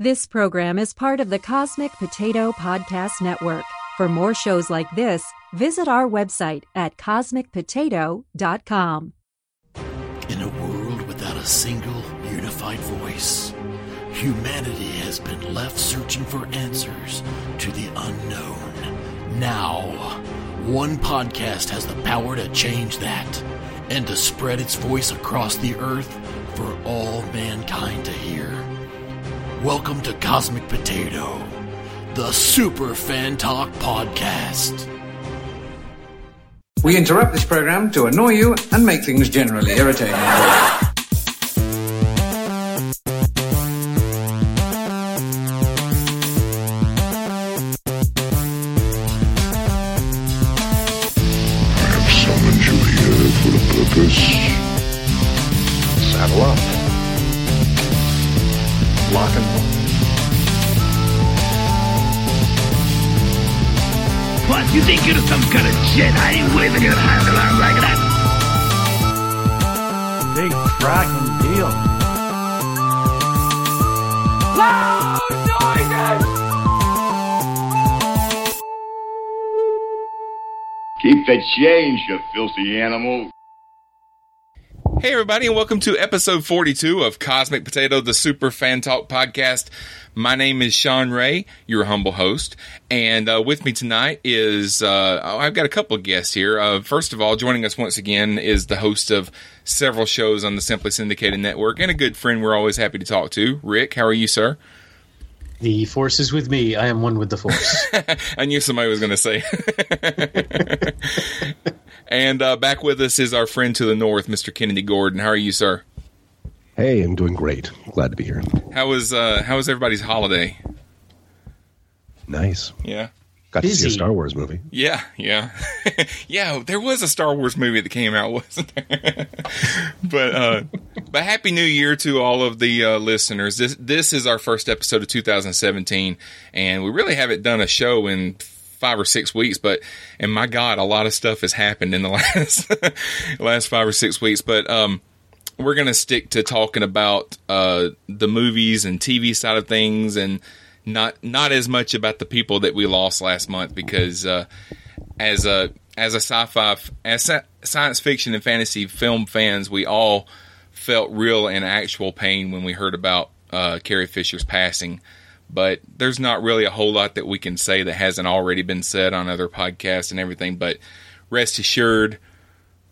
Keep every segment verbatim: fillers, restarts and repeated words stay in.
This program is part of the Cosmic Potato Podcast Network. For more shows like this, visit our website at cosmic potato dot com. In a world without a single unified voice, humanity has been left searching for answers to the unknown. Now, one podcast has the power to change that and to spread its voice across the earth for all mankind to hear. Welcome to Cosmic Potato, the Super Fan Talk Podcast. We interrupt this program to annoy you and make things generally irritating. Change, you filthy animal. Hey everybody, and welcome to episode forty-two of Cosmic Potato, the Super Fan Talk Podcast. My name is Sean Ray, your humble host, and uh, with me tonight is, uh, I've got a couple of guests here. Uh, first of all, joining us once again is the host of several shows on the Simply Syndicated Network, and a good friend we're always happy to talk to. Rick, how are you, sir? The Force is with me. I am one with the Force. I knew somebody was going to say. And uh, back with us is our friend to the north, Mister Kennedy Gordon. How are you, sir? Hey, I'm doing great. Glad to be here. How was uh, how was everybody's holiday? Nice. Yeah. Got Busy. To see a Star Wars movie. Yeah, yeah. Yeah, there was a Star Wars movie that came out, wasn't there? but uh, but Happy New Year to all of the uh, listeners. This this is our first episode of two thousand seventeen, and we really haven't done a show in five or six weeks, but, and my God, a lot of stuff has happened in the last, last five or six weeks, but um, we're going to stick to talking about uh, the movies and T V side of things, and Not not as much about the people that we lost last month, because uh, as a as a sci-fi as science fiction and fantasy film fans, we all felt real and actual pain when we heard about uh, Carrie Fisher's passing. But there's not really a whole lot that we can say that hasn't already been said on other podcasts and everything. But rest assured,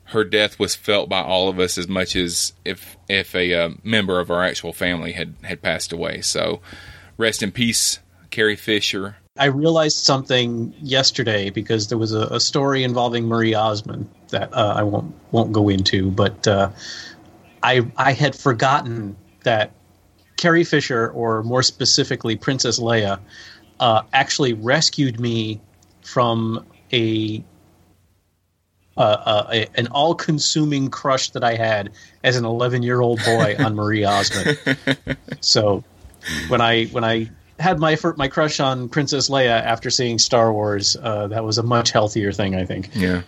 her death was felt by all of us as much as if if a uh, member of our actual family had, had passed away. So. Rest in peace, Carrie Fisher. I realized something yesterday because there was a, a story involving Marie Osmond that uh, I won't won't go into, but uh, I I had forgotten that Carrie Fisher, or more specifically Princess Leia, uh, actually rescued me from a, uh, uh, a an all-consuming crush that I had as an eleven-year-old boy on Marie Osmond. So. When I when I had my my crush on Princess Leia after seeing Star Wars, uh, that was a much healthier thing, I think. Yeah.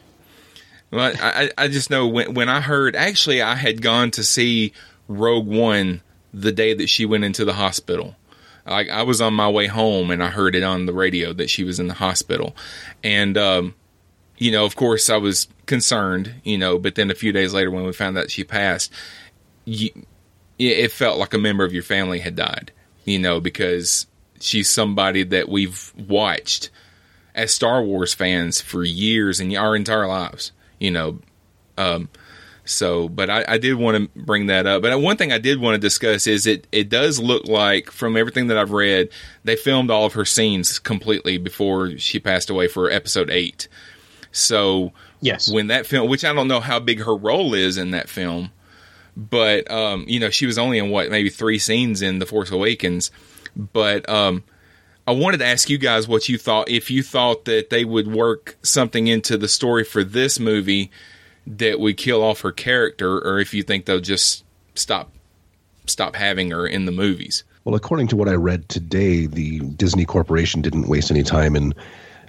Well, I, I just know when when I heard, actually I had gone to see Rogue One the day that she went into the hospital. Like I was on my way home and I heard it on the radio that she was in the hospital, and um, you know, of course I was concerned, you know. But then a few days later, when we found out she passed, you, it felt like a member of your family had died. You know, because she's somebody that we've watched as Star Wars fans for years and our entire lives, you know. Um, so, but I, I did want to bring that up. But one thing I did want to discuss is it, it does look like, from everything that I've read, they filmed all of her scenes completely before she passed away for Episode Eight. So, yes, when that film, which I don't know how big her role is in that film, but, um, you know, she was only in, what, maybe three scenes in The Force Awakens. But um, I wanted to ask you guys what you thought, if you thought that they would work something into the story for this movie that would kill off her character, or if you think they'll just stop stop having her in the movies. Well, according to what I read today, the Disney Corporation didn't waste any time in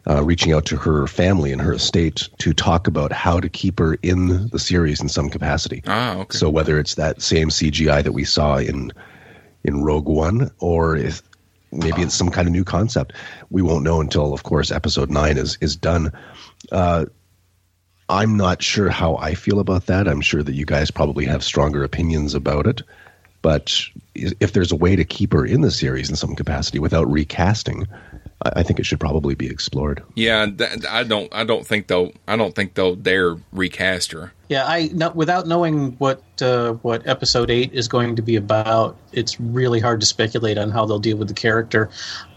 uh, reaching out to her family and her estate to talk about how to keep her in the series in some capacity. Ah, okay. So whether it's that same C G I that we saw in in Rogue One, or if Maybe it's some kind of new concept. We won't know until, of course, episode nine is is done. Uh, I'm not sure how I feel about that. I'm sure that you guys probably have stronger opinions about it. But if there's a way to keep her in the series in some capacity without recasting, I think it should probably be explored. Yeah, th- I don't. I don't think they'll. I don't think they'll dare recast her. Yeah, I no, without knowing what uh, what episode eight is going to be about, it's really hard to speculate on how they'll deal with the character.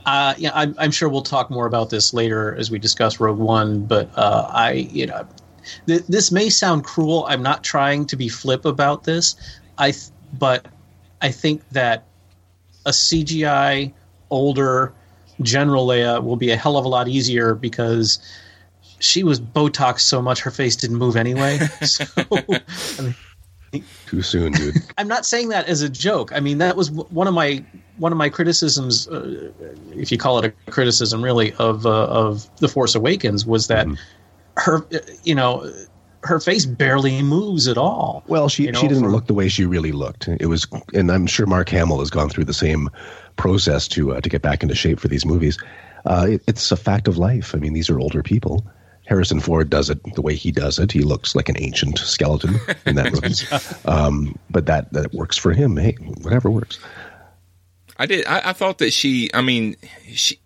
Uh, yeah, I'm, I'm sure we'll talk more about this later as we discuss Rogue One. But uh, I, you know, th- this may sound cruel. I'm not trying to be flip about this. I, th- but I think that a C G I older General Leia will be a hell of a lot easier because she was Botoxed so much her face didn't move anyway. So, I mean, too soon, dude. I'm not saying that as a joke. I mean, that was one of my one of my criticisms, uh, if you call it a criticism, really, of uh, of The Force Awakens was that mm. her, you know, her face barely moves at all. Well, she you know, she didn't for, look the way she really looked. It was, and I'm sure Mark Hamill has gone through the same process to uh, to get back into shape for these movies. Uh, it, it's a fact of life. I mean, these are older people. Harrison Ford does it the way he does it. He looks like an ancient skeleton in that movie. Um, but that, that works for him. Hey, whatever works. I did. I, I thought that she, I mean, she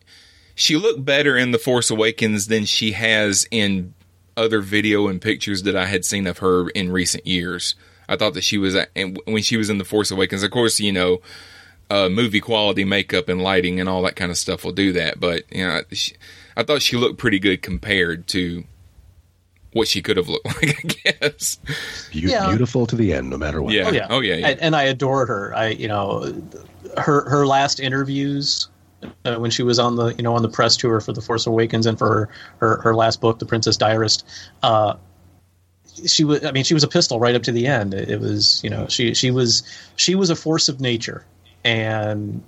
she looked better in The Force Awakens than she has in other video and pictures that I had seen of her in recent years. I thought that she was, and when she was in The Force Awakens, of course, you know, Uh, movie quality makeup and lighting and all that kind of stuff will do that. But you know, she, I thought she looked pretty good compared to what she could have looked like, I guess. Be- yeah. Beautiful to the end, no matter what. Yeah. Oh, yeah. Oh, yeah, yeah. And, and I adored her. I, you know, her, her last interviews uh, when she was on the, you know, on the press tour for The Force Awakens and for her, her, her last book, The Princess Diarist, uh, she was, I mean, she was a pistol right up to the end. It, it was, you know, she, she was, she was a force of nature. And,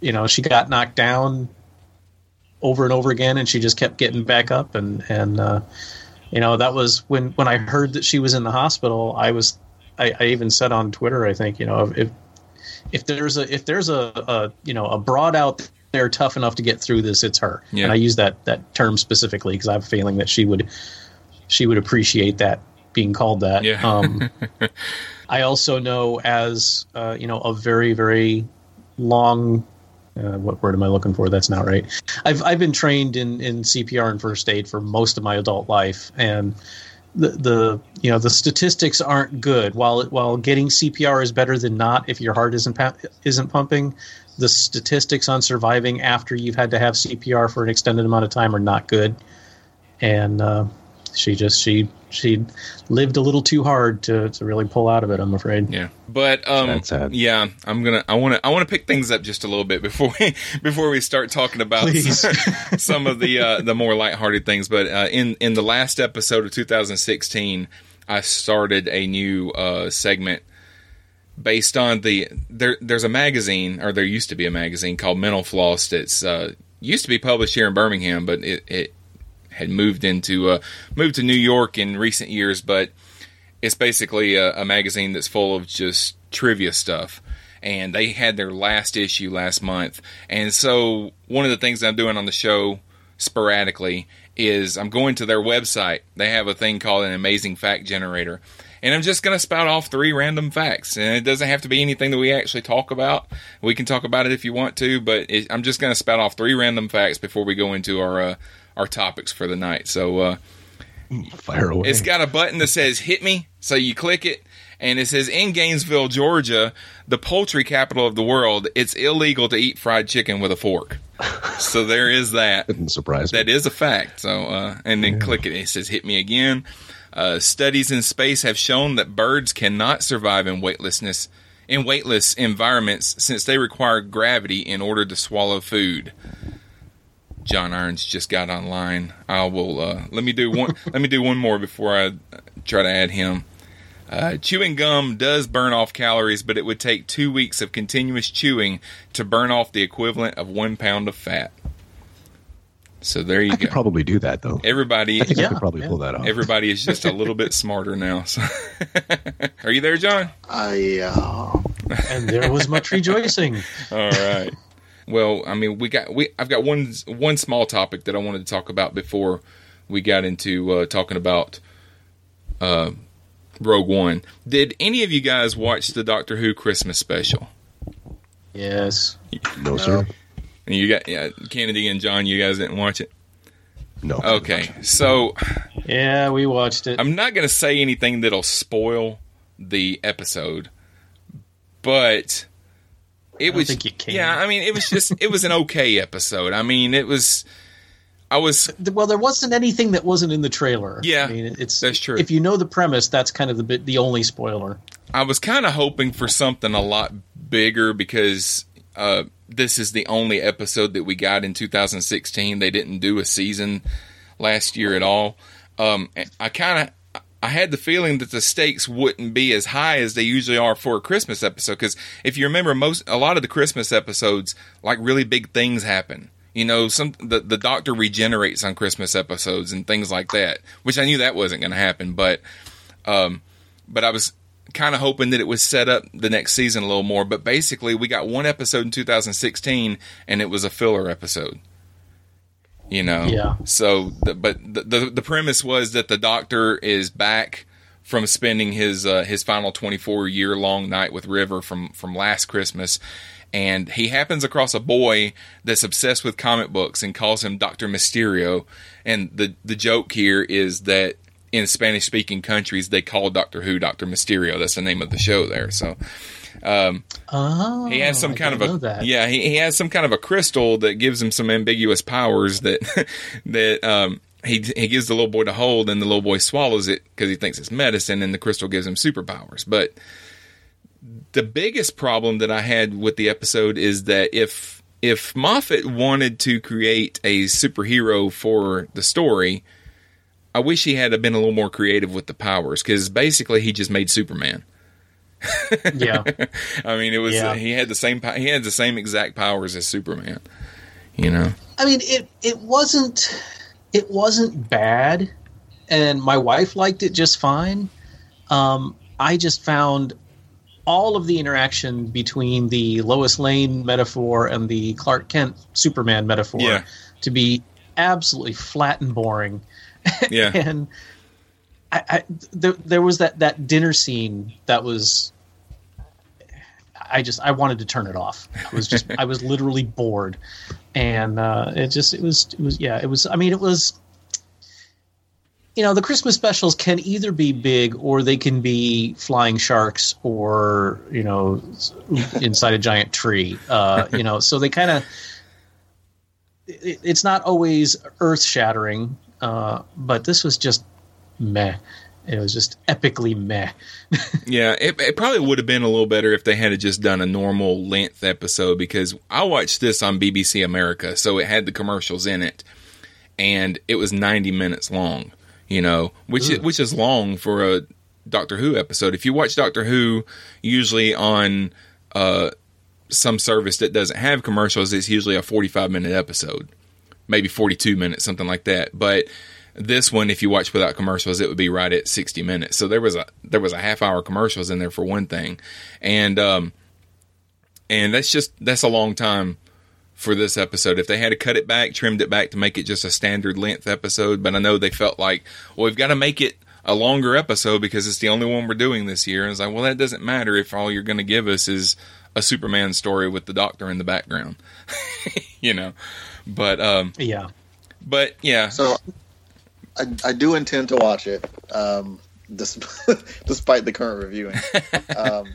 you know, she got knocked down over and over again, and she just kept getting back up. And, and uh, you know, that was when, when I heard that she was in the hospital, I was I, I even said on Twitter, I think, you know, if if there's a if there's a, a you know, a broad out there tough enough to get through this, it's her. Yeah. And I use that that term specifically because I have a feeling that she would she would appreciate that being called that. Yeah. Um, I also know as, uh, you know, a very, very long, uh, what word am I looking for? That's not right. I've I've been trained in, in C P R and first aid for most of my adult life. And the, the you know, the statistics aren't good. While while getting C P R is better than not if your heart isn't pu- isn't pumping, the statistics on surviving after you've had to have C P R for an extended amount of time are not good. And uh, she just, she... she lived a little too hard to, to really pull out of it, I'm afraid. Yeah, but um, that's sad. Yeah, I'm gonna. I want to. I want to pick things up just a little bit before we, before we start talking about some, some of the uh, the more lighthearted things. But uh, in in the last episode of two thousand sixteen, I started a new uh, segment based on the there. There's a magazine, or there used to be a magazine called Mental Floss. That's uh, used to be published here in Birmingham, but it. it had moved into uh, moved to New York in recent years, but it's basically a, a magazine that's full of just trivia stuff. And they had their last issue last month. And so one of the things I'm doing on the show sporadically is I'm going to their website. They have a thing called an amazing fact generator. And I'm just going to spout off three random facts. And it doesn't have to be anything that we actually talk about. We can talk about it if you want to, but it, I'm just going to spout off three random facts before we go into our uh, our topics for the night. So uh, fire away. It's got a button that says hit me, so you click it, and it says in Gainesville, Georgia, the poultry capital of the world, it's illegal to eat fried chicken with a fork. So there is that. Didn't surprise me. That is a fact. So uh, and then yeah. Click it. It says hit me again. Uh, studies in space have shown that birds cannot survive in weightlessness in weightless environments since they require gravity in order to swallow food. John Irons just got online. I will uh, let me do one. Let me do one more before I try to add him. Uh, chewing gum does burn off calories, but it would take two weeks of continuous chewing to burn off the equivalent of one pound of fat. So there you I go. Could probably do that though. Everybody, I think yeah, I could probably yeah. pull that off. Everybody is just a little bit smarter now. So. Are you there, John? I. Uh, and there was much rejoicing. All right. Well, I mean, we got we. I've got one one small topic that I wanted to talk about before we got into uh, talking about uh, Rogue One. Did any of you guys watch the Doctor Who Christmas special? Yes. No, no. Sir. And you got yeah, Kennedy and John. You guys didn't watch it. No. Okay, so yeah, we watched it. I'm not going to say anything that'll spoil the episode, but it I was think you can. yeah. I mean, it was just it was an okay episode. I mean, it was. I was well. There wasn't anything that wasn't in the trailer. Yeah, I mean, it's that's true. If you know the premise, that's kind of the bit, the only spoiler. I was kind of hoping for something a lot bigger because. Uh, This is the only episode that we got in two thousand sixteen. They didn't do a season last year at all. Um, I kind of I had the feeling that the stakes wouldn't be as high as they usually are for a Christmas episode. Because if you remember, most a lot of the Christmas episodes, like really big things happen. You know, some the, the Doctor regenerates on Christmas episodes and things like that. Which I knew that wasn't going to happen, but um, but I was. kind of hoping that it was set up the next season a little more, but basically we got one episode in two thousand sixteen and it was a filler episode, you know? Yeah. So, the, but the, the, the premise was that the Doctor is back from spending his, uh, his final twenty-four year long night with River from, from last Christmas. And he happens across a boy that's obsessed with comic books and calls him Doctor Mysterio. And the, the joke here is that, in Spanish-speaking countries, they call Doctor Who Doctor Mysterio. That's the name of the show there. So, um, oh, he has some I kind of a yeah, he, he has some kind of a crystal that gives him some ambiguous powers that that um, he he gives the little boy to hold, and the little boy swallows it because he thinks it's medicine, and the crystal gives him superpowers. But the biggest problem that I had with the episode is that if if Moffat wanted to create a superhero for the story. I wish he had been a little more creative with the powers because basically he just made Superman. Yeah, I mean it was yeah. he had the same he had the same exact powers as Superman. You know, I mean it it wasn't it wasn't bad, and my wife liked it just fine. Um, I just found all of the interaction between the Lois Lane metaphor and the Clark Kent Superman metaphor yeah. to be absolutely flat and boring. Yeah, and I, I there, there was that, that dinner scene that was. I just I wanted to turn it off. It was just I was literally bored, and uh, it just it was it was yeah it was I mean it was. You know, the Christmas specials can either be big or they can be flying sharks or you know inside a giant tree. Uh, you know, so they kind of it, it's not always earth shattering. Uh, but this was just meh. It was just epically meh. yeah, it, it probably would have been a little better if they had just done a normal length episode because I watched this on B B C America, so it had the commercials in it, and it was ninety minutes long. You know, which is, which is long for a Doctor Who episode. If you watch Doctor Who, usually on uh, some service that doesn't have commercials, it's usually a forty-five minute episode. Maybe forty-two minutes, something like that. But this one, if you watch without commercials, it would be right at sixty minutes. So there was a there was a half hour commercials in there for one thing, and um, and that's just that's a long time for this episode. If they had to cut it back, trimmed it back to make it just a standard length episode, but I know they felt like, well, we've got to make it a longer episode because it's the only one we're doing this year. And it's like, well, that doesn't matter if all you're going to give us is a Superman story with the Doctor in the background, you know. But um, yeah, but yeah. So I, I do intend to watch it, um, this, despite the current reviewing. Um,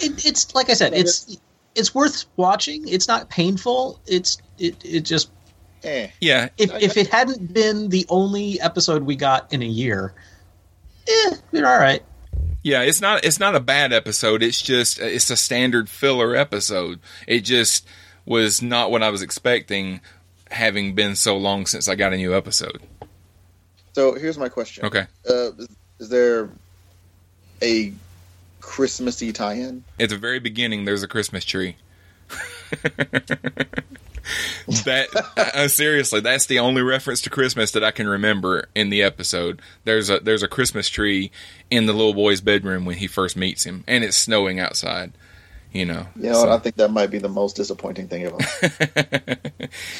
it, it's like I said, it's it's worth watching. It's not painful. It's it it just eh. yeah. If if it hadn't been the only episode we got in a year, eh, we're all right. Yeah, it's not it's not a bad episode. It's just it's a standard filler episode. It just was not what I was expecting. Having been so long since I got a new episode. So here's my question. Okay. Uh, is, is there a Christmassy tie-in? At the very beginning, there's a Christmas tree. that uh, seriously, that's the only reference to Christmas that I can remember in the episode. There's a there's a Christmas tree in the little boy's bedroom when he first meets him, and it's snowing outside. you know. Yeah, so. I think that might be the most disappointing thing ever.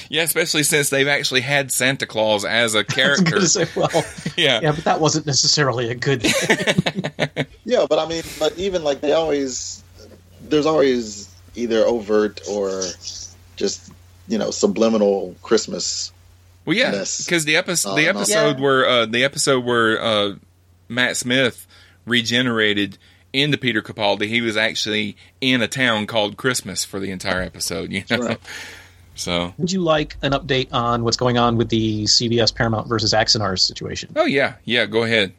Yeah, especially since they've actually had Santa Claus as a character. I was gonna say, well, yeah. yeah, but that wasn't necessarily a good thing. Yeah, but I mean, but even like they always, there's always either overt or just, you know, subliminal Christmas. Well, yeah, because the, epi- uh, the episode yeah. where uh, the episode where uh, Matt Smith regenerated into Peter Capaldi, he was actually in a town called Christmas for the entire episode. You know, right. So would you like an update on what's going on with the C B S Paramount versus Axanar situation? Oh yeah, yeah. Go ahead.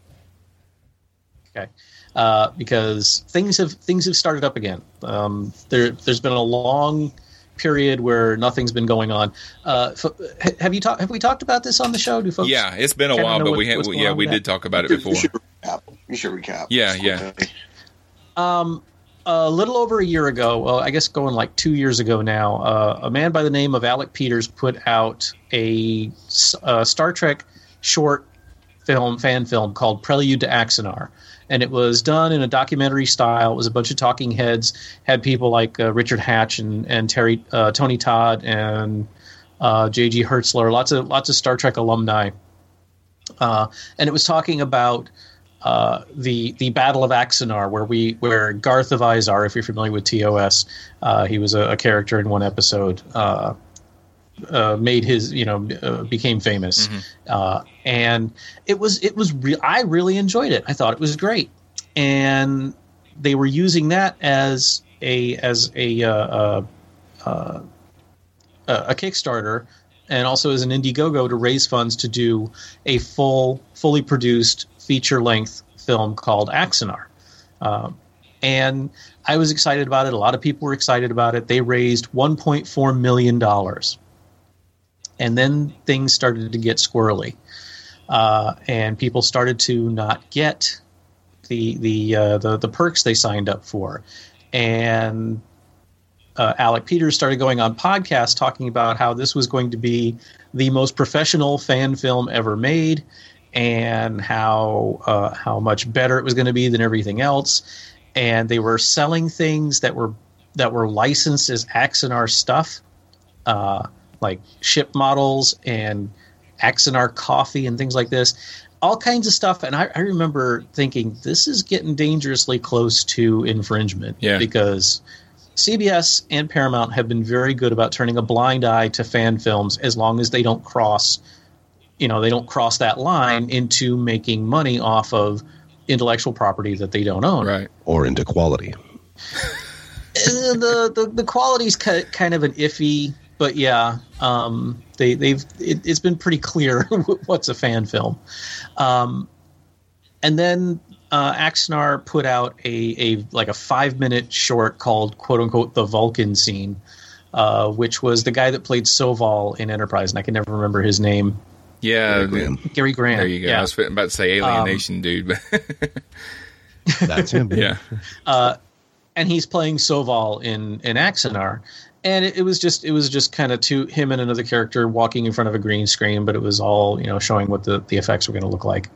Okay, uh, because things have things have started up again. Um, there, there's been a long period where nothing's been going on. Uh, f- have you talked? Have we talked about this on the show? Do folks? Yeah, it's been a while, but what, we had, yeah, we did talk about it before. You should recap. You should recap. Yeah, yeah. Um, a little over a year ago, well, I guess going like two years ago now, uh, a man by the name of Alec Peters put out a, a Star Trek short film, fan film called Prelude to Axanar. And it was done in a documentary style. It was a bunch of talking heads, had people like uh, Richard Hatch and, and Terry, uh, Tony Todd and uh, J G Hertzler, lots of lots of Star Trek alumni. Uh, and it was talking about uh, the the Battle of Axanar, where we where Garth of Izar, if you're familiar with T O S, uh, he was a, a character in one episode, uh, uh, made his you know uh, became famous. Mm-hmm. Uh, And it was it was re- I really enjoyed it. I thought it was great, and they were using that as a as a uh, uh, a Kickstarter and also as an Indiegogo to raise funds to do a full fully produced feature length film called Axanar. Um, and I was excited about it. A lot of people were excited about it. They raised one point four million dollars, and then things started to get squirrely. Uh, and people started to not get the the, uh, the the perks they signed up for. And uh, Alec Peters started going on podcasts talking about how this was going to be the most professional fan film ever made, and how uh, how much better it was going to be than everything else. And they were selling things that were that were licensed as Axanar stuff, uh, like ship models and Axanar coffee and things like this, all kinds of stuff. And I, I remember thinking, this is getting dangerously close to infringement. Yeah. Because C B S and Paramount have been very good about turning a blind eye to fan films as long as they don't cross, you know, they don't cross that line into making money off of intellectual property that they don't own. Right. Or into quality. the, the, the quality's kind of an iffy. But yeah, um, they, they've it, it's been pretty clear what's a fan film. Um, and then uh, Axanar put out a, a like a five minute short called "quote unquote" the Vulcan scene, uh, which was the guy that played Soval in Enterprise, and I can never remember his name. Yeah, Gary Graham. Gary Graham. There you go. Yeah. I was about to say Alienation, um, dude. But that's him. Yeah, uh, and he's playing Soval in in Axanar. And it, it was just it was just kind of two him and another character walking in front of a green screen, but it was all, you know, showing what the, the effects were going to look like.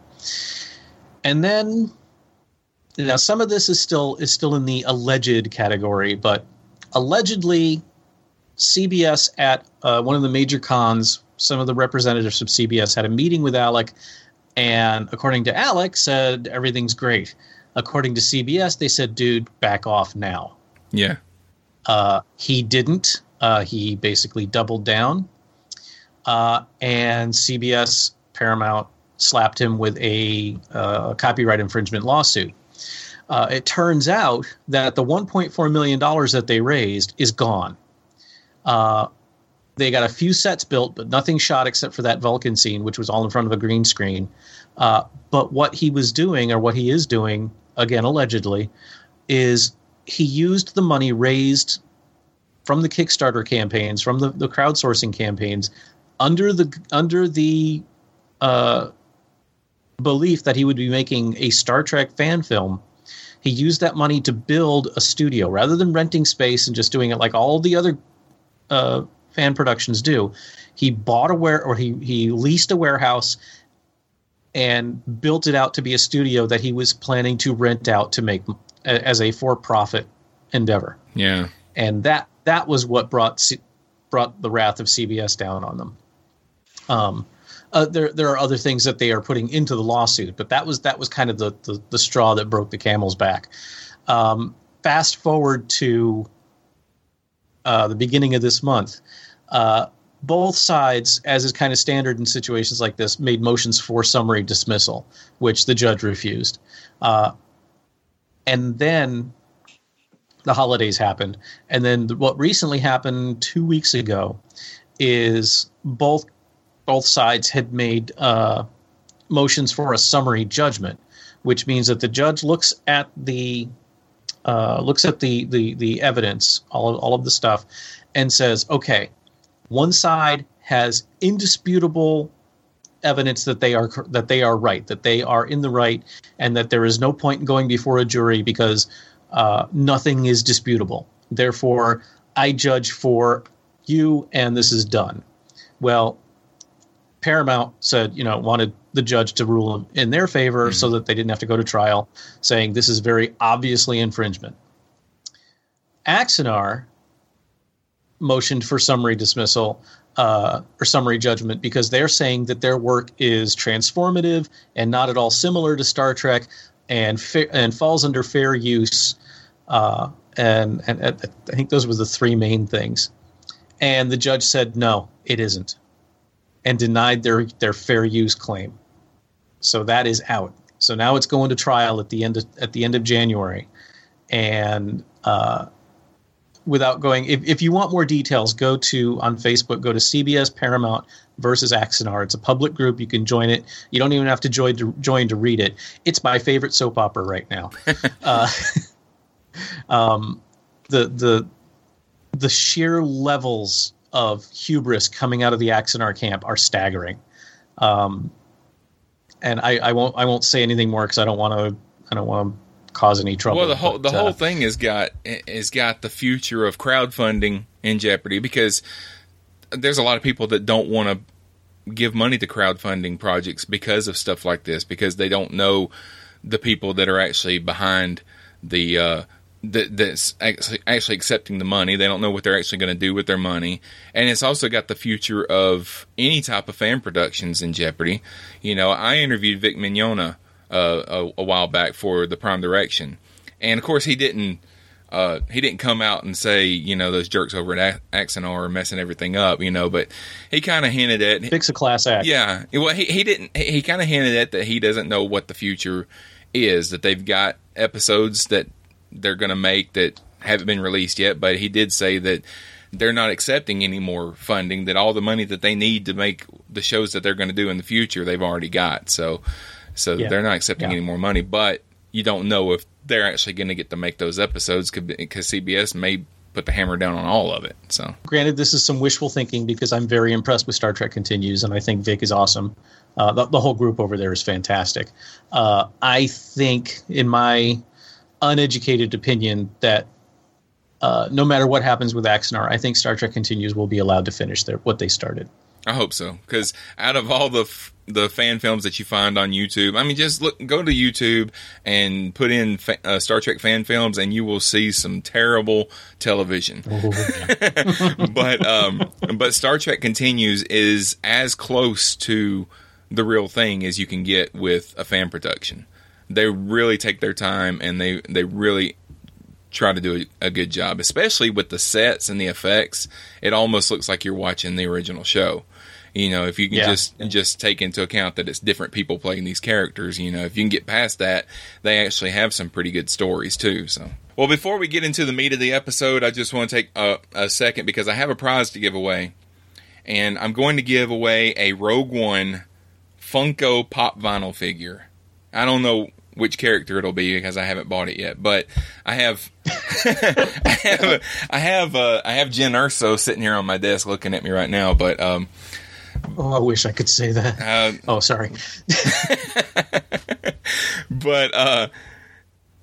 And then now some of this is still is still in the alleged category, but allegedly C B S at uh, one of the major cons, some of the representatives from C B S had a meeting with Alec, and according to Alec, said everything's great. According to C B S, they said, dude, back off now. Yeah. Uh, he didn't. Uh, he basically doubled down, uh, and C B S Paramount slapped him with a uh, copyright infringement lawsuit. Uh, it turns out that the one point four million dollars that they raised is gone. Uh, they got a few sets built, but nothing shot except for that Vulcan scene, which was all in front of a green screen. Uh, but what he was doing, or what he is doing, again, allegedly, is he used the money raised from the Kickstarter campaigns, from the, the crowdsourcing campaigns, under the under the uh, belief that he would be making a Star Trek fan film. He used that money to build a studio rather than renting space and just doing it like all the other uh, fan productions do. He bought a ware or he he leased a warehouse and built it out to be a studio that he was planning to rent out to make as a for-profit endeavor. Yeah. And that that was what brought C- brought the wrath of C B S down on them. Um, uh, there there are other things that they are putting into the lawsuit, but that was that was kind of the the, the straw that broke the camel's back. Um, fast forward to uh, the beginning of this month. Uh, both sides, as is kind of standard in situations like this, made motions for summary dismissal, which the judge refused. Uh, and then the holidays happened. And then the, what recently happened two weeks ago is both both sides had made uh, motions for a summary judgment, which means that the judge looks at the uh, looks at the the the evidence, all of, all of the stuff, and says, okay, one side has indisputable evidence that they are that they are right, that they are in the right, and that there is no point in going before a jury because uh, nothing is disputable. Therefore, I judge for you, and this is done. Well, Paramount said, you know, wanted the judge to rule in their favor mm-hmm. so that they didn't have to go to trial, saying this is very obviously infringement. Axanar motioned for summary dismissal uh, or summary judgment because they're saying that their work is transformative and not at all similar to Star Trek, and fa- and falls under fair use. Uh, and and uh, I think those were the three main things. And the judge said no, it isn't, and denied their their fair use claim. So that is out. So now it's going to trial at the end of, at the end of January, and. Uh, Without going, if, if you want more details, go to on Facebook, go to C B S Paramount versus Axanar. It's a public group. You can join it. You don't even have to join to, join to read it. It's my favorite soap opera right now. uh, um, the the the sheer levels of hubris coming out of the Axanar camp are staggering. Um, and I, I won't I won't say anything more because I don't want to I don't want to. cause any trouble. Well, the whole but, the uh, whole thing has got has got the future of crowdfunding in jeopardy because there's a lot of people that don't want to give money to crowdfunding projects because of stuff like this, because they don't know the people that are actually behind the uh, that that's actually actually accepting the money. They don't know what they're actually going to do with their money, and it's also got the future of any type of fan productions in jeopardy. You know, I interviewed Vic Mignogna Uh, a, a while back for the Prime Direction, and of course he didn't uh, he didn't come out and say, you know, those jerks over at Axanar are messing everything up, you know, but he kind of hinted at fix a class act. Yeah, well, he, he didn't he kind of hinted at that he doesn't know what the future is, that they've got episodes that they're going to make that haven't been released yet, but he did say that they're not accepting any more funding, that all the money that they need to make the shows that they're going to do in the future they've already got, so So yeah. they're not accepting yeah. any more money, but you don't know if they're actually going to get to make those episodes because C B S may put the hammer down on all of it. So, granted, this is some wishful thinking because I'm very impressed with Star Trek Continues, and I think Vic is awesome. Uh, the, the whole group over there is fantastic. Uh, I think, in my uneducated opinion, that uh, no matter what happens with Axanar, I think Star Trek Continues will be allowed to finish their, what they started. I hope so, because out of all the f- the fan films that you find on YouTube, I mean, just look, go to YouTube and put in fa- uh, Star Trek fan films, and you will see some terrible television. but um, but Star Trek Continues is as close to the real thing as you can get with a fan production. They really take their time, and they they really try to do a, a good job, especially with the sets and the effects. It almost looks like you're watching the original show. You know, if you can yeah. just just take into account that it's different people playing these characters, you know, if you can get past that, they actually have some pretty good stories too. So, well, before we get into the meat of the episode, I just want to take a, a second because I have a prize to give away, and I'm going to give away a Rogue One Funko Pop Vinyl figure. I don't know which character it'll be because I haven't bought it yet, but I have, I have, a, I have, a, I have Jyn Erso sitting here on my desk looking at me right now, but um. Oh, I wish I could say that. Uh, oh, sorry. but uh,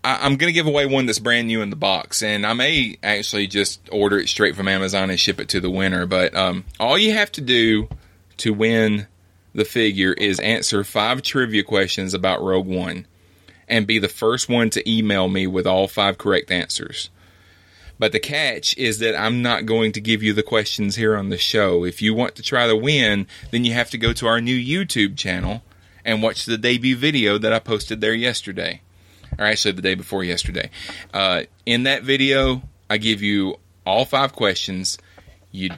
I, I'm going to give away one that's brand new in the box, and I may actually just order it straight from Amazon and ship it to the winner. But um, all you have to do to win the figure is answer five trivia questions about Rogue One and be the first one to email me with all five correct answers. But the catch is that I'm not going to give you the questions here on the show. If you want to try to win, then you have to go to our new YouTube channel and watch the debut video that I posted there yesterday. Or actually the day before yesterday. Uh, in that video, I give you all five questions. You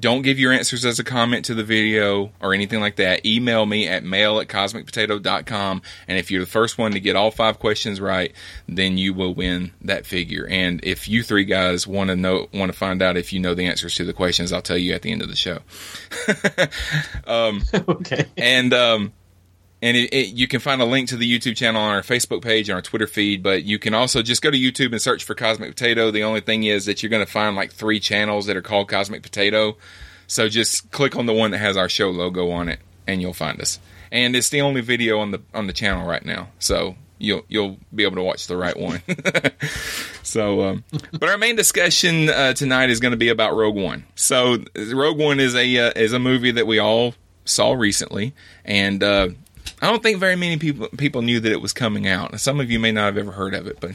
don't give your answers as a comment to the video or anything like that. Email me at mail at cosmic potato dot com. And if you're the first one to get all five questions right, then you will win that figure. And if you three guys want to know, want to find out if you know the answers to the questions, I'll tell you at the end of the show. um, okay. And, um, And it, it, you can find a link to the YouTube channel on our Facebook page and our Twitter feed, but you can also just go to YouTube and search for Cosmic Potato. The only thing is that you're going to find like three channels that are called Cosmic Potato. So just click on the one that has our show logo on it and you'll find us. And it's the only video on the on the channel right now. So you'll you'll be able to watch the right one. So, um, but our main discussion uh, tonight is going to be about Rogue One. So Rogue One is a uh, is a movie that we all saw recently, and uh I don't think very many people people knew that it was coming out. Some of you may not have ever heard of it, but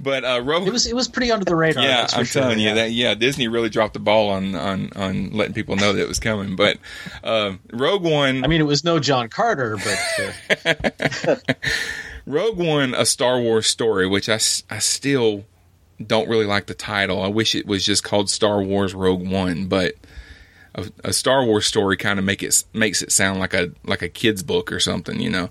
but uh, Rogue it was it was pretty under the radar. Yeah, I'm sure, telling yeah. you that. Yeah, Disney really dropped the ball on on, on letting people know that it was coming. But uh, Rogue One. I mean, it was no John Carter, but uh... Rogue One, a Star Wars story, which I, I still don't really like the title. I wish it was just called Star Wars Rogue One, but. A, a Star Wars story kind of make it makes it sound like a like a kid's book or something, you know.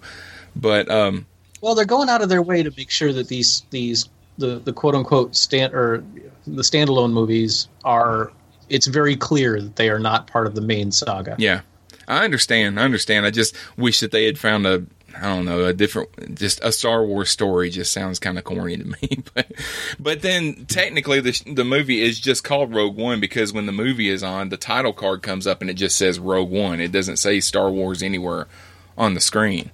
But um, well, they're going out of their way to make sure that these these the, the quote unquote stand or the standalone movies are. It's very clear that they are not part of the main saga. Yeah, I understand. I understand. I just wish that they had found a I don't know a different just a Star Wars story. Just sounds kind of corny to me. But but then technically the the movie is just called Rogue One because when the movie is on, the title card comes up and it just says Rogue One. It doesn't say Star Wars anywhere on the screen.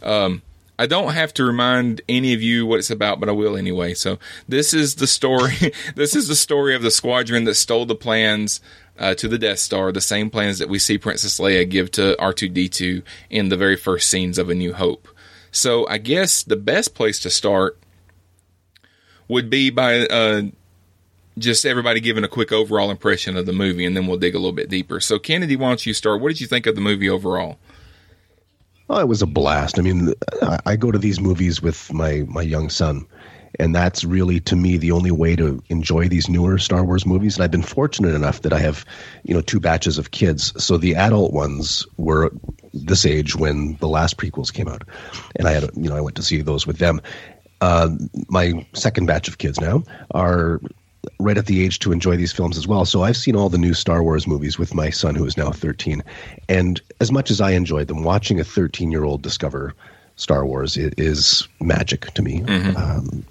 Um, I don't have to remind any of you what it's about, but I will anyway. So this is the story. This is the story of the squadron that stole the plans. Uh, to the Death Star, the same plans that we see Princess Leia give to R two D two in the very first scenes of A New Hope. So I guess the best place to start would be by uh, just everybody giving a quick overall impression of the movie, and then we'll dig a little bit deeper. So Kennedy, why don't you start? What did you think of the movie overall? Oh, it was a blast. I mean, I go to these movies with my, my young son, and that's really, to me, the only way to enjoy these newer Star Wars movies. And I've been fortunate enough that I have, you know, two batches of kids. So the adult ones were this age when the last prequels came out. And I had, you know, I went to see those with them. Uh, my second batch of kids now are right at the age to enjoy these films as well. So I've seen all the new Star Wars movies with my son, who is now thirteen. And as much as I enjoyed them, watching a thirteen-year-old discover Star Wars is magic to me. Mm-hmm. Um,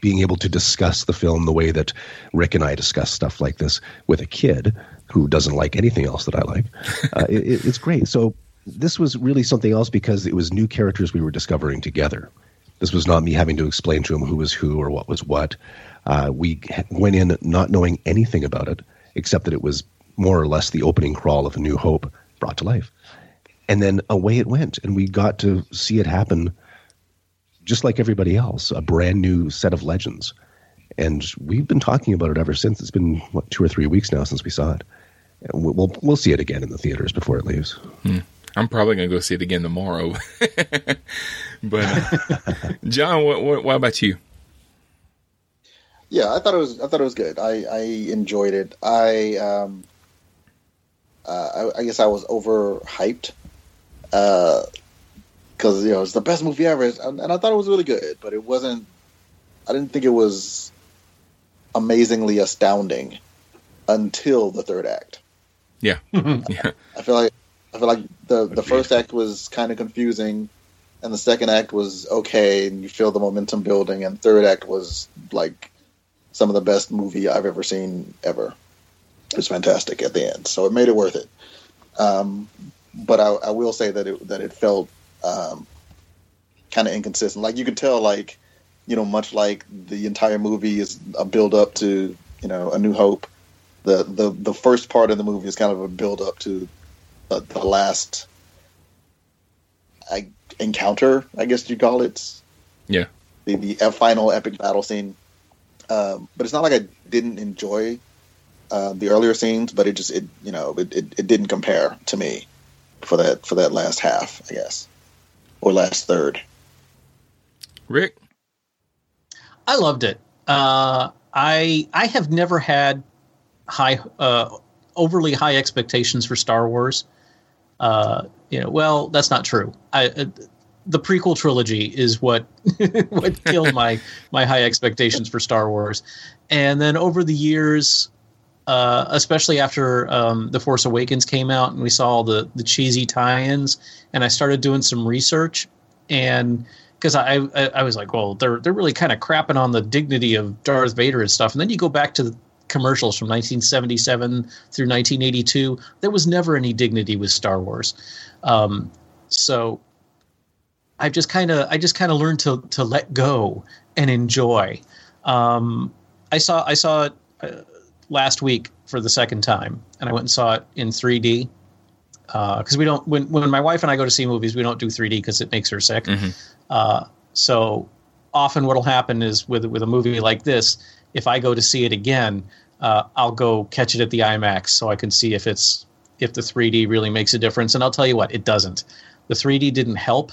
being able to discuss the film the way that Rick and I discuss stuff like this with a kid who doesn't like anything else that I like, uh, it, it's great. So this was really something else because it was new characters we were discovering together. This was not me having to explain to him who was who or what was what. Uh, we went in not knowing anything about it, except that it was more or less the opening crawl of A New Hope brought to life. And then away it went, and we got to see it happen just like everybody else, a brand new set of legends. And we've been talking about it ever since. It's been, what, two or three weeks now since we saw it. We'll we'll, we'll see it again in the theaters before it leaves. Hmm. I'm probably going to go see it again tomorrow. But uh, John, what, what, what about you? Yeah, I thought it was. I thought it was good. I, I enjoyed it. I, um, uh, I I guess I was overhyped. Uh. Because, you know, it's the best movie ever, and I thought it was really good, but it wasn't. I didn't think it was amazingly astounding until the third act. Yeah, yeah. I feel like I feel like the, the first act was kind of confusing, and the second act was okay, and you feel the momentum building, and third act was like some of the best movie I've ever seen ever. It was fantastic at the end, so it made it worth it. Um, but I, I will say that it that it felt. Um, kind of inconsistent. Like you could tell, like you know, much like the entire movie is a build up to you know A New Hope. The the the first part of the movie is kind of a build up to uh, the last I, encounter, I guess you call it. Yeah. The the final epic battle scene. Um, but it's not like I didn't enjoy uh, the earlier scenes, but it just it you know it, it, it didn't compare to me for that for that last half, I guess, or last third. Rick, I loved it. Uh, I I have never had high uh, overly high expectations for Star Wars. Uh, you know, well, that's not true. I. Uh, The prequel trilogy is what what killed my my high expectations for Star Wars, and then over the years, uh, especially after um, The Force Awakens came out and we saw all the the cheesy tie-ins, and I started doing some research, and because I, I I was like, well, they're they're really kind of crapping on the dignity of Darth Vader and stuff, and then you go back to the commercials from nineteen seventy-seven through nineteen eighty-two, there was never any dignity with Star Wars, um, so. I've just kind of I just kind of learned to to let go and enjoy. Um, I saw I saw it uh, last week for the second time, and I went and saw it in three D because uh, we don't when when my wife and I go to see movies, we don't do three D because it makes her sick. Mm-hmm. Uh, so often what'll happen is with with a movie like this, if I go to see it again, uh, I'll go catch it at the IMAX so I can see if it's if the three D really makes a difference. And I'll tell you what, it doesn't. The three D didn't help.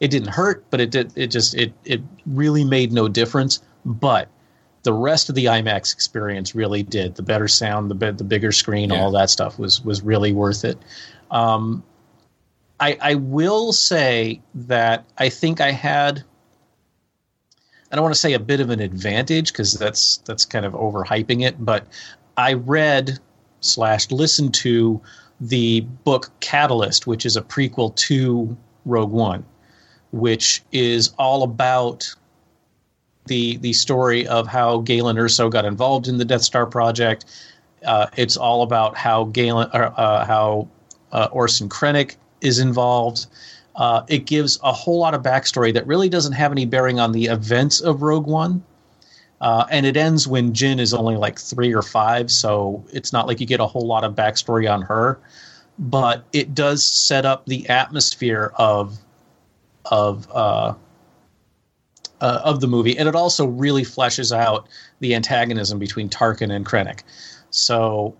It didn't hurt, but it did. It just it it really made no difference. But the rest of the IMAX experience really did. The better sound, the be, the bigger screen, yeah. all that stuff was was really worth it. Um, I I will say that I think I had. I don't want to say a bit of an advantage because that's that's kind of overhyping it. But I read slash listened to the book Catalyst, which is a prequel to Rogue One, which is all about the the story of how Jyn Erso got involved in the Death Star project. Uh, it's all about how Jyn, uh, uh, how uh, Orson Krennic is involved. Uh, it gives a whole lot of backstory that really doesn't have any bearing on the events of Rogue One. Uh, and it ends when Jyn is only like three or five, so it's not like you get a whole lot of backstory on her. But it does set up the atmosphere of of uh, uh, of the movie, and it also really fleshes out the antagonism between Tarkin and Krennic. So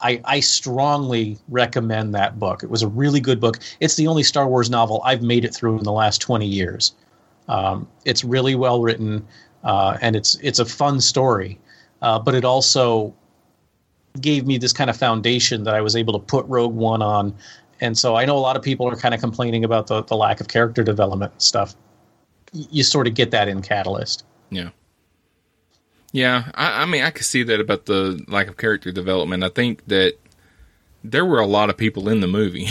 I, I strongly recommend that book. It was a really good book. It's the only Star Wars novel I've made it through in the last twenty years. Um, it's really well written, uh, and it's it's a fun story, uh, but it also gave me this kind of foundation that I was able to put Rogue One on. And so I know a lot of people are kind of complaining about the, the lack of character development and stuff. You sort of get that in Catalyst. Yeah. Yeah. I, I mean, I could see that about the lack of character development. I think that there were a lot of people in the movie.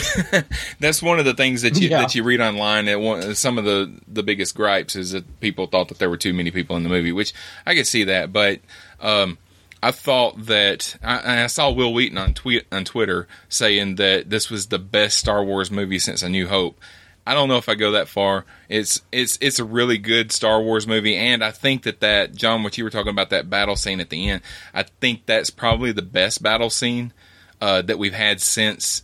That's one of the things that you yeah. that you read online. That one, some of the, the biggest gripes is that people thought that there were too many people in the movie, which I could see that. But um, I thought that I, I saw Will Wheaton on tweet on Twitter saying that this was the best Star Wars movie since A New Hope. I don't know if I go that far. It's it's it's a really good Star Wars movie, and I think that that John, what you were talking about, that battle scene at the end, I think that's probably the best battle scene uh, that we've had since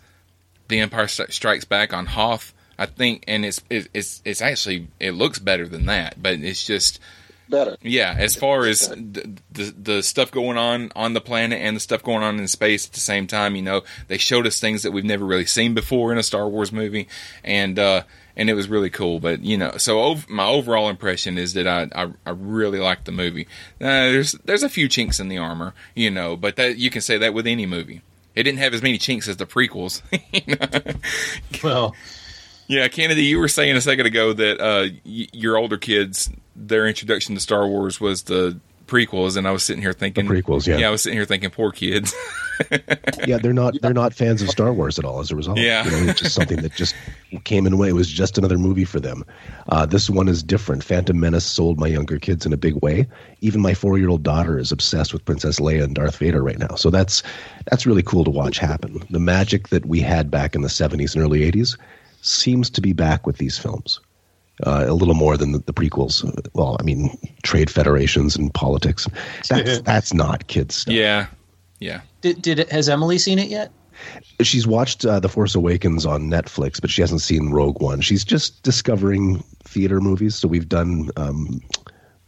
The Empire Strikes Back on Hoth. I think, and it's it, it's it's actually it looks better than that, but it's just. Better. Yeah, as far as the, the the stuff going on on the planet and the stuff going on in space at the same time, you know, they showed us things that we've never really seen before in a Star Wars movie, and uh, and it was really cool. But you know, so ov- my overall impression is that I I, I really liked the movie. Uh, there's there's a few chinks in the armor, you know, but that you can say that with any movie. It didn't have as many chinks as the prequels. You know? Well. Yeah, Kennedy, you were saying a second ago that uh, y- your older kids, their introduction to Star Wars was the prequels, and I was sitting here thinking the prequels. Yeah, yeah, I was sitting here thinking, poor kids. yeah, they're not they're not fans of Star Wars at all. As a result, yeah, you know, it's just something that just came in a way. It was just another movie for them. Uh, this one is different. Phantom Menace sold my younger kids in a big way. Even my four-year-old daughter is obsessed with Princess Leia and Darth Vader right now. So that's that's really cool to watch happen. The magic that we had back in the seventies and early eighties. Seems to be back with these films, uh, a little more than the, the prequels. Well, I mean, trade federations and politics. That's that's not kids' stuff. Yeah, yeah. Did did it, has Emily seen it yet? She's watched uh, The Force Awakens on Netflix, but she hasn't seen Rogue One. She's just discovering theater movies. So we've done um,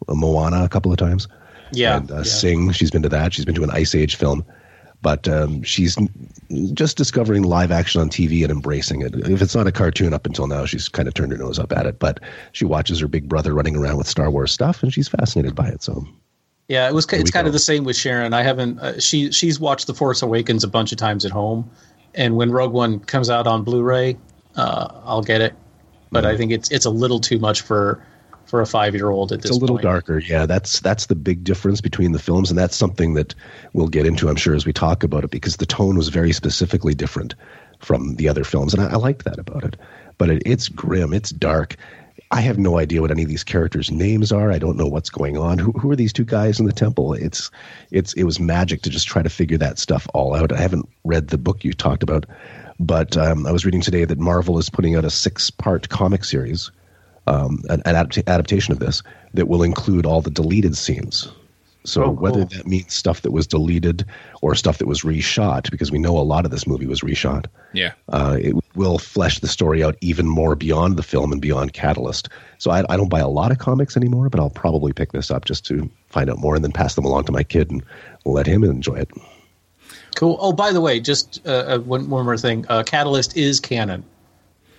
Moana a couple of times. yeah, and uh, yeah. Sing. She's been to that. She's been to an Ice Age film. But um, she's just discovering live action on T V and embracing it. If it's not a cartoon up until now, she's kind of turned her nose up at it. But she watches her big brother running around with Star Wars stuff, and she's fascinated by it. So, yeah, it was. It's kind go. of the same with Sharon. I haven't. Uh, she she's watched The Force Awakens a bunch of times at home, and when Rogue One comes out on Blu-ray, uh, I'll get it. But mm-hmm. I think it's it's a little too much for. For a five-year-old at this point. It's a little point. darker, yeah. That's that's the big difference between the films, and that's something that we'll get into, I'm sure, as we talk about it, because the tone was very specifically different from the other films, and I, I liked that about it. But it, it's grim, it's dark. I have no idea what any of these characters' names are. I don't know what's going on. Who who are these two guys in the temple? It's it's it was magic to just try to figure that stuff all out. I haven't read the book you talked about, but um, I was reading today that Marvel is putting out a six-part comic series. Um, an, an adapt- adaptation of this that will include all the deleted scenes. So oh, cool. whether that means stuff that was deleted or stuff that was reshot, because we know a lot of this movie was reshot. Yeah. Uh, it will flesh the story out even more beyond the film and beyond Catalyst. So I, I don't buy a lot of comics anymore, but I'll probably pick this up just to find out more and then pass them along to my kid and let him enjoy it. Cool. Oh, by the way, just uh, one, one more thing. Uh, Catalyst is canon.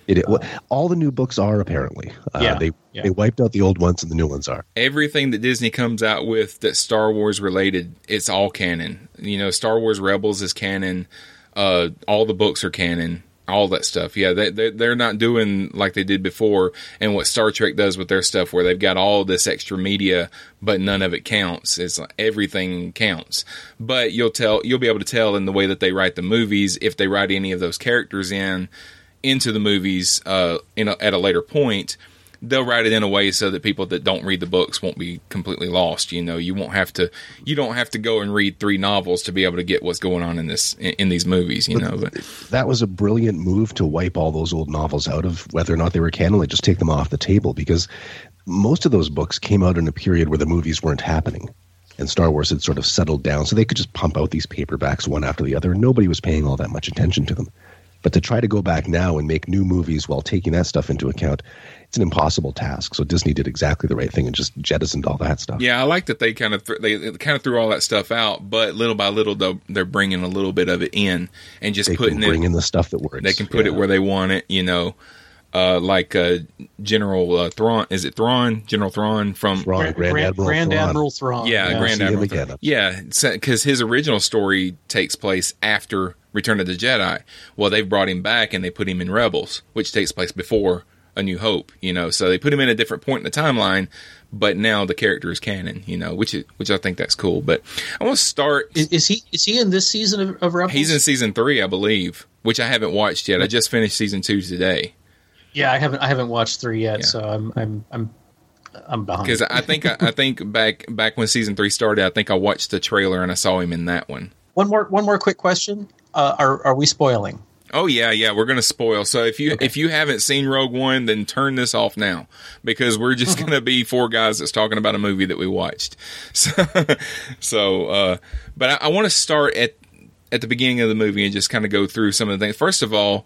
It, well, all the new books are apparently. Uh, yeah, they yeah. they wiped out the old ones and the new ones are. Everything that Disney comes out with that's Star Wars related, it's all canon. You know, Star Wars Rebels is canon. Uh, all the books are canon. All that stuff. Yeah, they, they, they're not doing like they did before and what Star Trek does with their stuff where they've got all this extra media, but none of it counts. It's like everything counts. But you'll tell, you'll be able to tell in the way that they write the movies if they write any of those characters in. into the movies uh, in a, at a later point, they'll write it in a way so that people that don't read the books won't be completely lost. You know, you won't have to, you don't have to go and read three novels to be able to get what's going on in this, in, in these movies, you but know. But that was a brilliant move to wipe all those old novels out of whether or not they were canon, like just take them off the table, because most of those books came out in a period where the movies weren't happening. And Star Wars had sort of settled down, so they could just pump out these paperbacks one after the other, and nobody was paying all that much attention to them. But to try to go back now and make new movies while taking that stuff into account, it's an impossible task. So Disney did exactly the right thing and just jettisoned all that stuff. Yeah, I like that they kind of th- they kind of threw all that stuff out, but little by little they're bringing a little bit of it in and just they putting can bring it, in the stuff that works. They can put yeah. it where they want it, you know. Uh, like uh, General uh, Thrawn, is it Thrawn? General Thrawn from Thrawn, Grand, Grand, Admiral, Grand Thrawn. Admiral Thrawn. Yeah, yeah Grand Admiral Thrawn. Yeah, because his original story takes place after Return of the Jedi. Well, they've brought him back and they put him in Rebels, which takes place before A New Hope. You know, so they put him in a different point in the timeline, but now the character is canon. You know, which is, which I think that's cool. But I want to start. Is, is he is he in this season of, of Rebels? He's in season three, I believe, which I haven't watched yet. I just finished season two today. Yeah, I haven't. I haven't watched three yet, yeah. so I'm. I'm. I'm. I'm behind. Because I think. I, I think back. Back when season three started, I think I watched the trailer and I saw him in that one. One more. One more quick question. Uh, are Are we spoiling? Oh yeah, yeah. We're gonna spoil. So if you okay. if you haven't seen Rogue One, then turn this off now because we're just gonna be four guys that's talking about a movie that we watched. So, so uh, but I, I want to start at at the beginning of the movie and just kind of go through some of the things. First of all.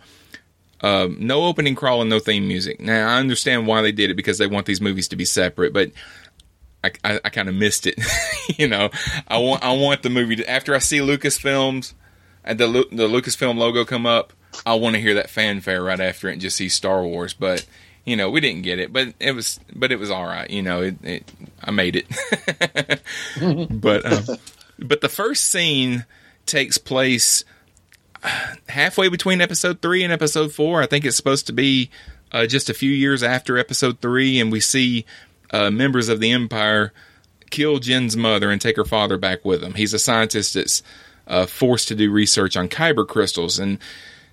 Um, no opening crawl and no theme music. Now, I understand why they did it because they want these movies to be separate, but I, I, I kind of missed it. You know, I want I want the movie to, after I see Lucasfilms and the the Lucasfilm logo come up, I want to hear that fanfare right after it and just see Star Wars. But you know, we didn't get it, but it was but it was all right. You know, it, it I made it. but um, but the first scene takes place. Halfway between episode three and episode four, I think it's supposed to be uh, just a few years after episode three, and we see uh, members of the Empire kill Jen's mother and take her father back with them. He's a scientist that's uh, forced to do research on Kyber crystals, and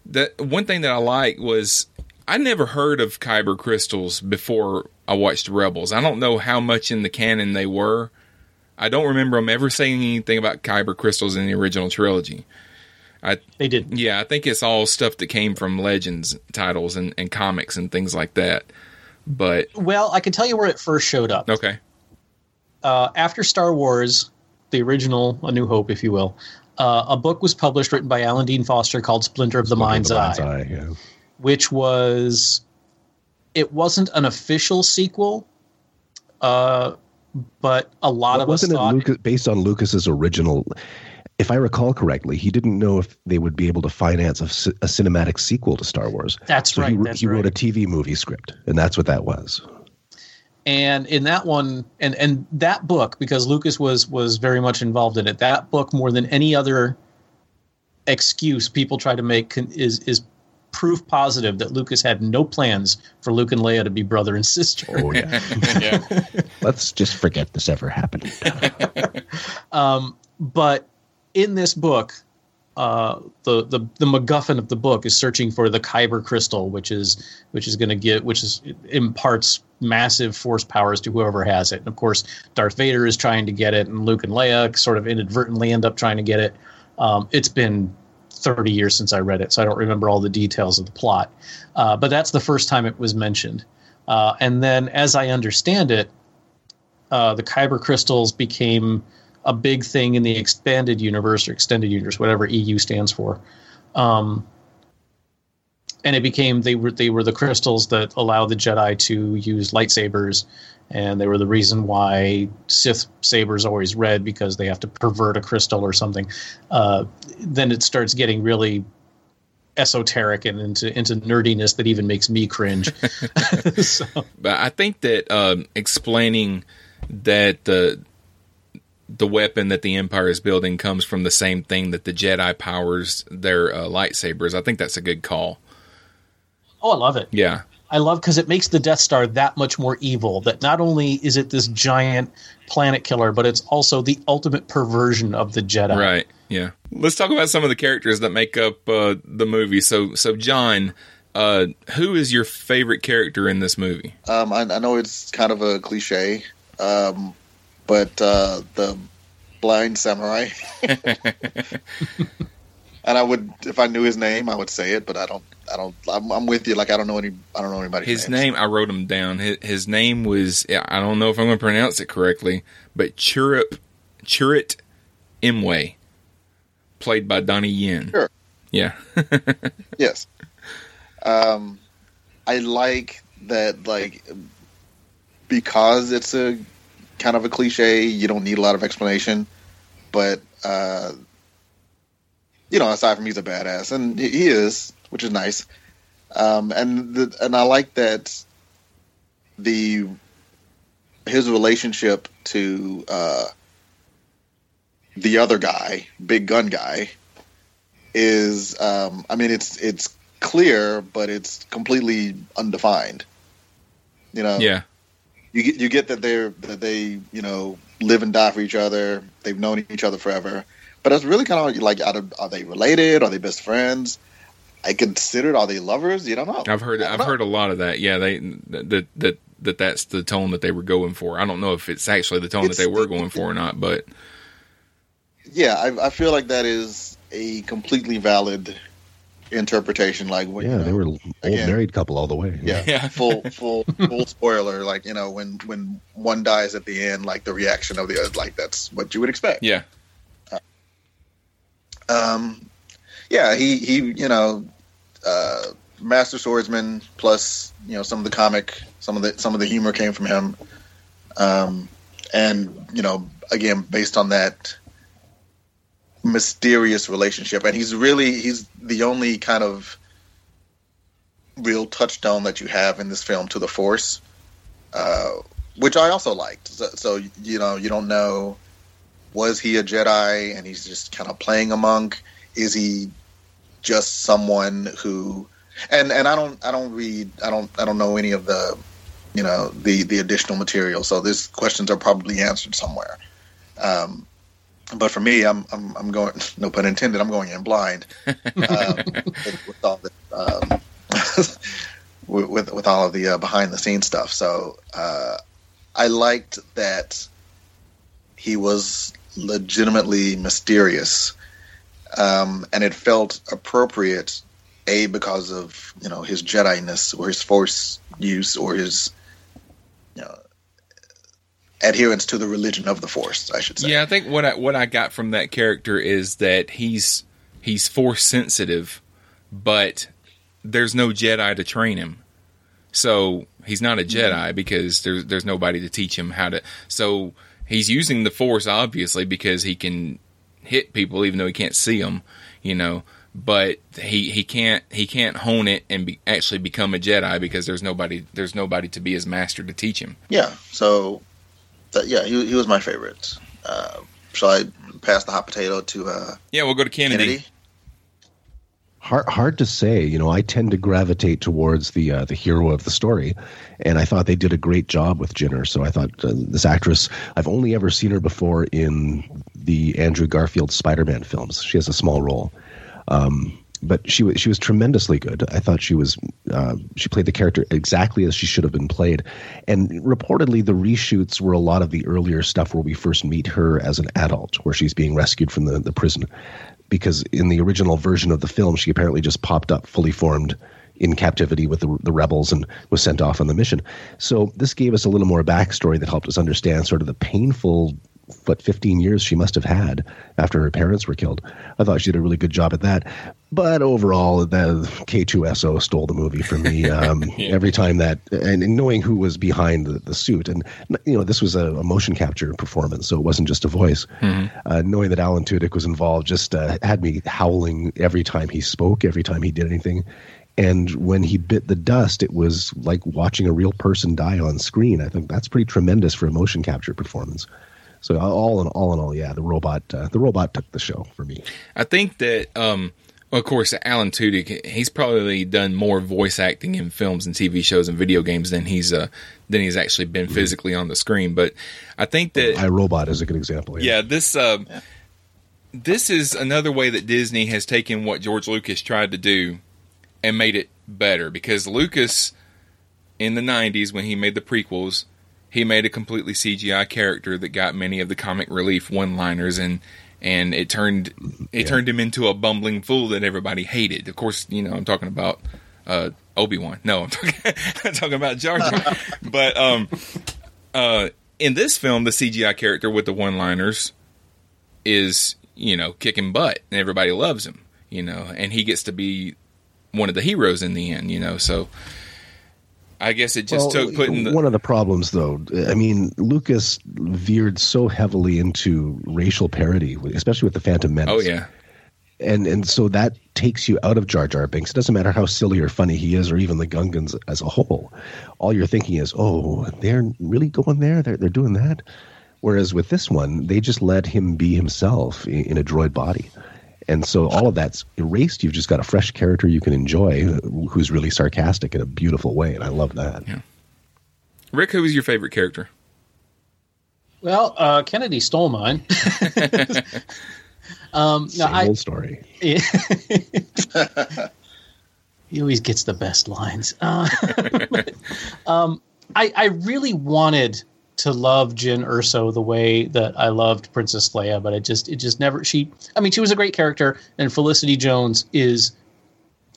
the one thing that I like was I never heard of Kyber crystals before I watched Rebels. I don't know how much in the canon they were. I don't remember them ever saying anything about Kyber crystals in the original trilogy. I, they did. Yeah, I think it's all stuff that came from Legends titles and, and comics and things like that. But well, I can tell you where it first showed up. Okay. Uh, after Star Wars, the original A New Hope, if you will, uh, a book was published written by Alan Dean Foster called Splinter of the Splinter Mind's, of the Mind's Eye, Eye yeah. which was, it wasn't an official sequel. Uh, but a lot well, of us wasn't thought... it Lucas, based on Lucas's original... If I recall correctly, he didn't know if they would be able to finance a, a cinematic sequel to Star Wars. That's so right. He, that's he wrote right. a T V movie script, and that's what that was. And in that one, and, and that book, because Lucas was was very much involved in it, that book more than any other excuse people try to make is is proof positive that Lucas had no plans for Luke and Leia to be brother and sister. Oh, yeah. yeah. Let's just forget this ever happened. um, but in this book, uh, the, the the MacGuffin of the book is searching for the Kyber crystal, which is which is going to get which is it imparts massive force powers to whoever has it. And of course, Darth Vader is trying to get it, and Luke and Leia sort of inadvertently end up trying to get it. Um, it's been thirty years since I read it, so I don't remember all the details of the plot. Uh, but that's the first time it was mentioned. Uh, and then, as I understand it, uh, the Kyber crystals became a big thing in the expanded universe or extended universe, whatever E U stands for. Um, and it became, they were, they were the crystals that allow the Jedi to use lightsabers. And they were the reason why Sith sabers always red, because they have to pervert a crystal or something. Uh, then it starts getting really esoteric and into, into nerdiness that even makes me cringe. so. But I think that, um, explaining that, the, the weapon that the Empire is building comes from the same thing that the Jedi powers their uh, lightsabers. I think that's a good call. Oh, I love it. Yeah. I love, because it makes the Death Star that much more evil, that not only is it this giant planet killer, but it's also the ultimate perversion of the Jedi. Right. Yeah. Let's talk about some of the characters that make up uh, the movie. So, so John, uh, who is your favorite character in this movie? Um, I, I know it's kind of a cliche, um, But uh, the blind samurai, and I would, if I knew his name, I would say it. But I don't. I don't. I'm, I'm with you. Like I don't know any. I don't know anybody. His names. name. I wrote him down. His, his name was. I don't know if I'm going to pronounce it correctly, but Chirrut Chirrut Imwe, played by Donnie Yen. Sure. Yeah. yes. Um, I like that. Like because it's a. kind of a cliche, you don't need a lot of explanation, but uh you know, aside from he's a badass, and he is, which is nice. Um and the, and I like that the his relationship to uh the other guy, big gun guy, is um I mean it's it's clear, but it's completely undefined. You know? Yeah. You get, you get that they're that they you know live and die for each other. They've known each other forever, but that's really kind of like, are, are they related? Are they best friends? I considered, are they lovers? You don't know. I've heard I've know. heard a lot of that. Yeah, they that that that that's the tone that they were going for. I don't know if it's actually the tone it's, that they were going for or not, but yeah, I, I feel like that is a completely valid interpretation. Like when, yeah, you know, they were old again, married couple all the way. Yeah, yeah. full, full, full spoiler. Like you know, when when one dies at the end, like the reaction of the other, like that's what you would expect. Yeah. Uh, um, yeah. He he. You know, uh, master swordsman. Plus, you know, some of the comic, some of the some of the humor came from him. Um, and you know, again, based on that mysterious relationship, and he's really he's the only kind of real touchstone that you have in this film to the Force, uh which I also liked. So, so you know, you don't know, was he a Jedi and he's just kind of playing a monk? Is he just someone who and and I don't I don't read I don't I don't know any of the you know the the additional material, so these questions are probably answered somewhere. um But for me, I'm I'm I'm going, no pun intended, I'm going in blind um, with, with all the um, with with all of the uh, behind the scenes stuff. So uh, I liked that he was legitimately mysterious, um, and it felt appropriate. A because of you know his Jedi-ness or his Force use or his you know. adherence to the religion of the Force, I should say. Yeah, I think what I, what I got from that character is that he's he's Force sensitive, but there's no Jedi to train him. So he's not a Jedi because there's there's nobody to teach him how to. So he's using the Force, obviously, because he can hit people even though he can't see them, you know. But he, he can't he can't hone it and be, actually become a Jedi because there's nobody there's nobody to be his master to teach him. Yeah. So that, yeah, he he was my favorite. Uh, shall I pass the hot potato to? Uh, yeah, we'll go to Kennedy. Kennedy? Hard, hard to say. You know, I tend to gravitate towards the uh, the hero of the story, and I thought they did a great job with Jyn Erso. So I thought uh, this actress, I've only ever seen her before in the Andrew Garfield Spider-Man films. She has a small role, um, but she was she was tremendously good. I thought she was uh, she played the character exactly as she should have been played. And reportedly, the reshoots were a lot of the earlier stuff where we first meet her as an adult, where she's being rescued from the, the prison. Because in the original version of the film, she apparently just popped up fully formed in captivity with the, the rebels and was sent off on the mission. So this gave us a little more backstory that helped us understand sort of the painful, what, fifteen years she must have had after her parents were killed. I thought she did a really good job at that. But overall, the K two S O stole the movie from me um, yeah. every time that, and, and knowing who was behind the, the suit. And, you know, this was a, a motion capture performance, so it wasn't just a voice. Mm-hmm. Uh, knowing that Alan Tudyk was involved just uh, had me howling every time he spoke, every time he did anything. And when he bit the dust, it was like watching a real person die on screen. I think that's pretty tremendous for a motion capture performance. So all in all, in all, yeah, the robot, uh, the robot took the show for me. I think that, um, of course, Alan Tudyk, he's probably done more voice acting in films and T V shows and video games than he's uh, than he's actually been physically on the screen. But I think that I, Robot is a good example. Yeah, yeah this uh, yeah. this is another way that Disney has taken what George Lucas tried to do and made it better. Because Lucas, in the nineties, when he made the prequels, he made a completely C G I character that got many of the comic relief one-liners, and and it turned it yeah. turned him into a bumbling fool that everybody hated. Of course, you know I'm talking about uh, Obi-Wan. No, I'm talking, I'm talking about Jar Jar. But um, uh, in this film, the C G I character with the one-liners is you know kicking butt, and everybody loves him. You know, and he gets to be one of the heroes in the end. You know, so. I guess it just well, took putting the... One of the problems, though, I mean, Lucas veered so heavily into racial parody, especially with The Phantom Menace. Oh, yeah. And and so that takes you out of Jar Jar Binks. It doesn't matter how silly or funny he is, or even the Gungans as a whole. All you're thinking is, oh, they're really going there? They're, they're doing that? Whereas with this one, they just let him be himself in, in a droid body. And so all of that's erased. You've just got a fresh character you can enjoy who's really sarcastic in a beautiful way, and I love that. Yeah. Rick, who is your favorite character? Well, uh, Kennedy stole mine. um, Same no, I, old story. Yeah. He always gets the best lines. Uh, but, um, I, I really wanted to love Jyn Erso the way that I loved Princess Leia, but it just it just never she I mean she was a great character, and Felicity Jones is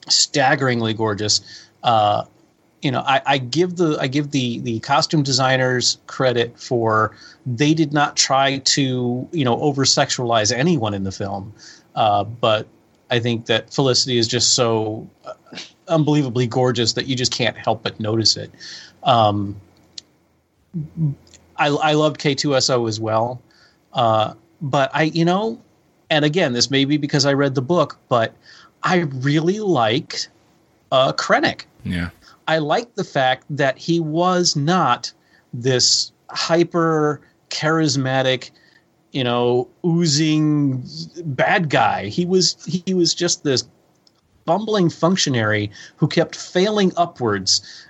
staggeringly gorgeous. Uh, you know, I, I give the I give the the costume designers credit for they did not try to, you know, over sexualize anyone in the film. Uh, but I think that Felicity is just so unbelievably gorgeous that you just can't help but notice it. Um, I, I loved K two S O as well, uh, but I, you know, and again, this may be because I read the book, but I really liked uh, Krennic. Yeah, I liked the fact that he was not this hyper charismatic, you know, oozing bad guy. He was he was just this bumbling functionary who kept failing upwards.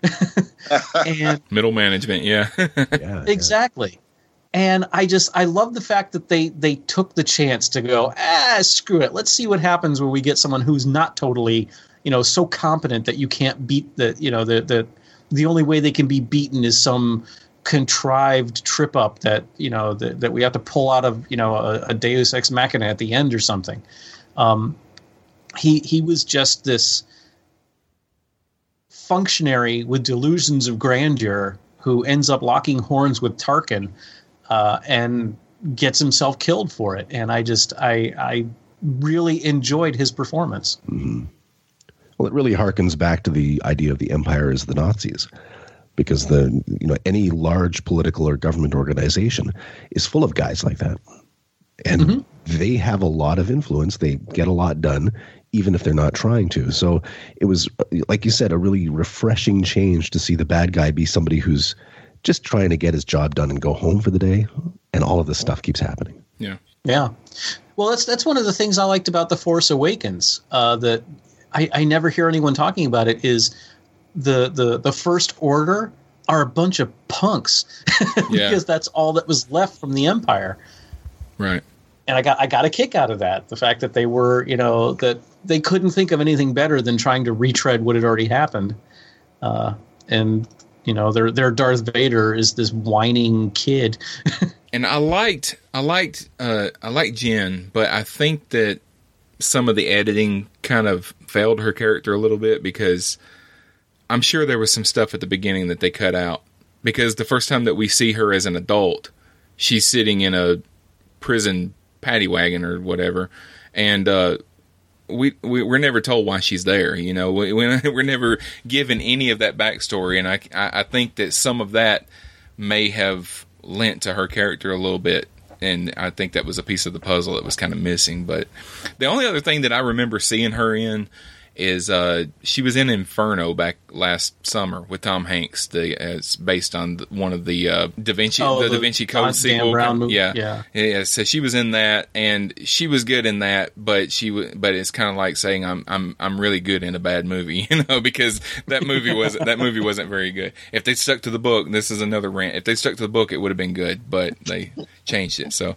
and middle management, yeah. yeah exactly. Yeah. And I just, I love the fact that they they took the chance to go, ah, screw it. Let's see what happens when we get someone who's not totally, you know, so competent that you can't beat the, you know, the the, the only way they can be beaten is some contrived trip up that, you know, the, that we have to pull out of, you know, a, a Deus Ex Machina at the end or something. Um He he was just this functionary with delusions of grandeur who ends up locking horns with Tarkin uh, and gets himself killed for it. And I just I I really enjoyed his performance. Mm-hmm. Well, it really harkens back to the idea of the Empire as the Nazis, because the you know any large political or government organization is full of guys like that, and mm-hmm. they have a lot of influence. They get a lot done, even if they're not trying to. So it was, like you said, a really refreshing change to see the bad guy be somebody who's just trying to get his job done and go home for the day, and all of this stuff keeps happening. Yeah, yeah. Well, that's that's one of the things I liked about The Force Awakens. Uh, that I, I never hear anyone talking about it is. The, the the First Order are a bunch of punks because yeah. that's all that was left from the Empire, right? And I got I got a kick out of that, the fact that they were you know that they couldn't think of anything better than trying to retread what had already happened, uh, and you know their their Darth Vader is this whining kid. And I liked I liked uh, I liked Jyn, but I think that some of the editing kind of failed her character a little bit, because I'm sure there was some stuff at the beginning that they cut out, because the first time that we see her as an adult, she's sitting in a prison paddy wagon or whatever. And, uh, we, we, we're never told why she's there. You know, we, we're never given any of that backstory. And I, I think that some of that may have lent to her character a little bit. And I think that was a piece of the puzzle that was kind of missing. But the only other thing that I remember seeing her in is uh, she was in Inferno back last summer with Tom Hanks. The it's based on the, one of the uh, Da Vinci, oh, the, the Da Vinci Code sequel. Yeah. yeah, yeah. So she was in that, and she was good in that. But she, w- but it's kind of like saying I'm, I'm, I'm really good in a bad movie, you know, because that movie was that movie wasn't very good. If they stuck to the book, and this is another rant. If they stuck to the book, it would have been good, but they changed it. So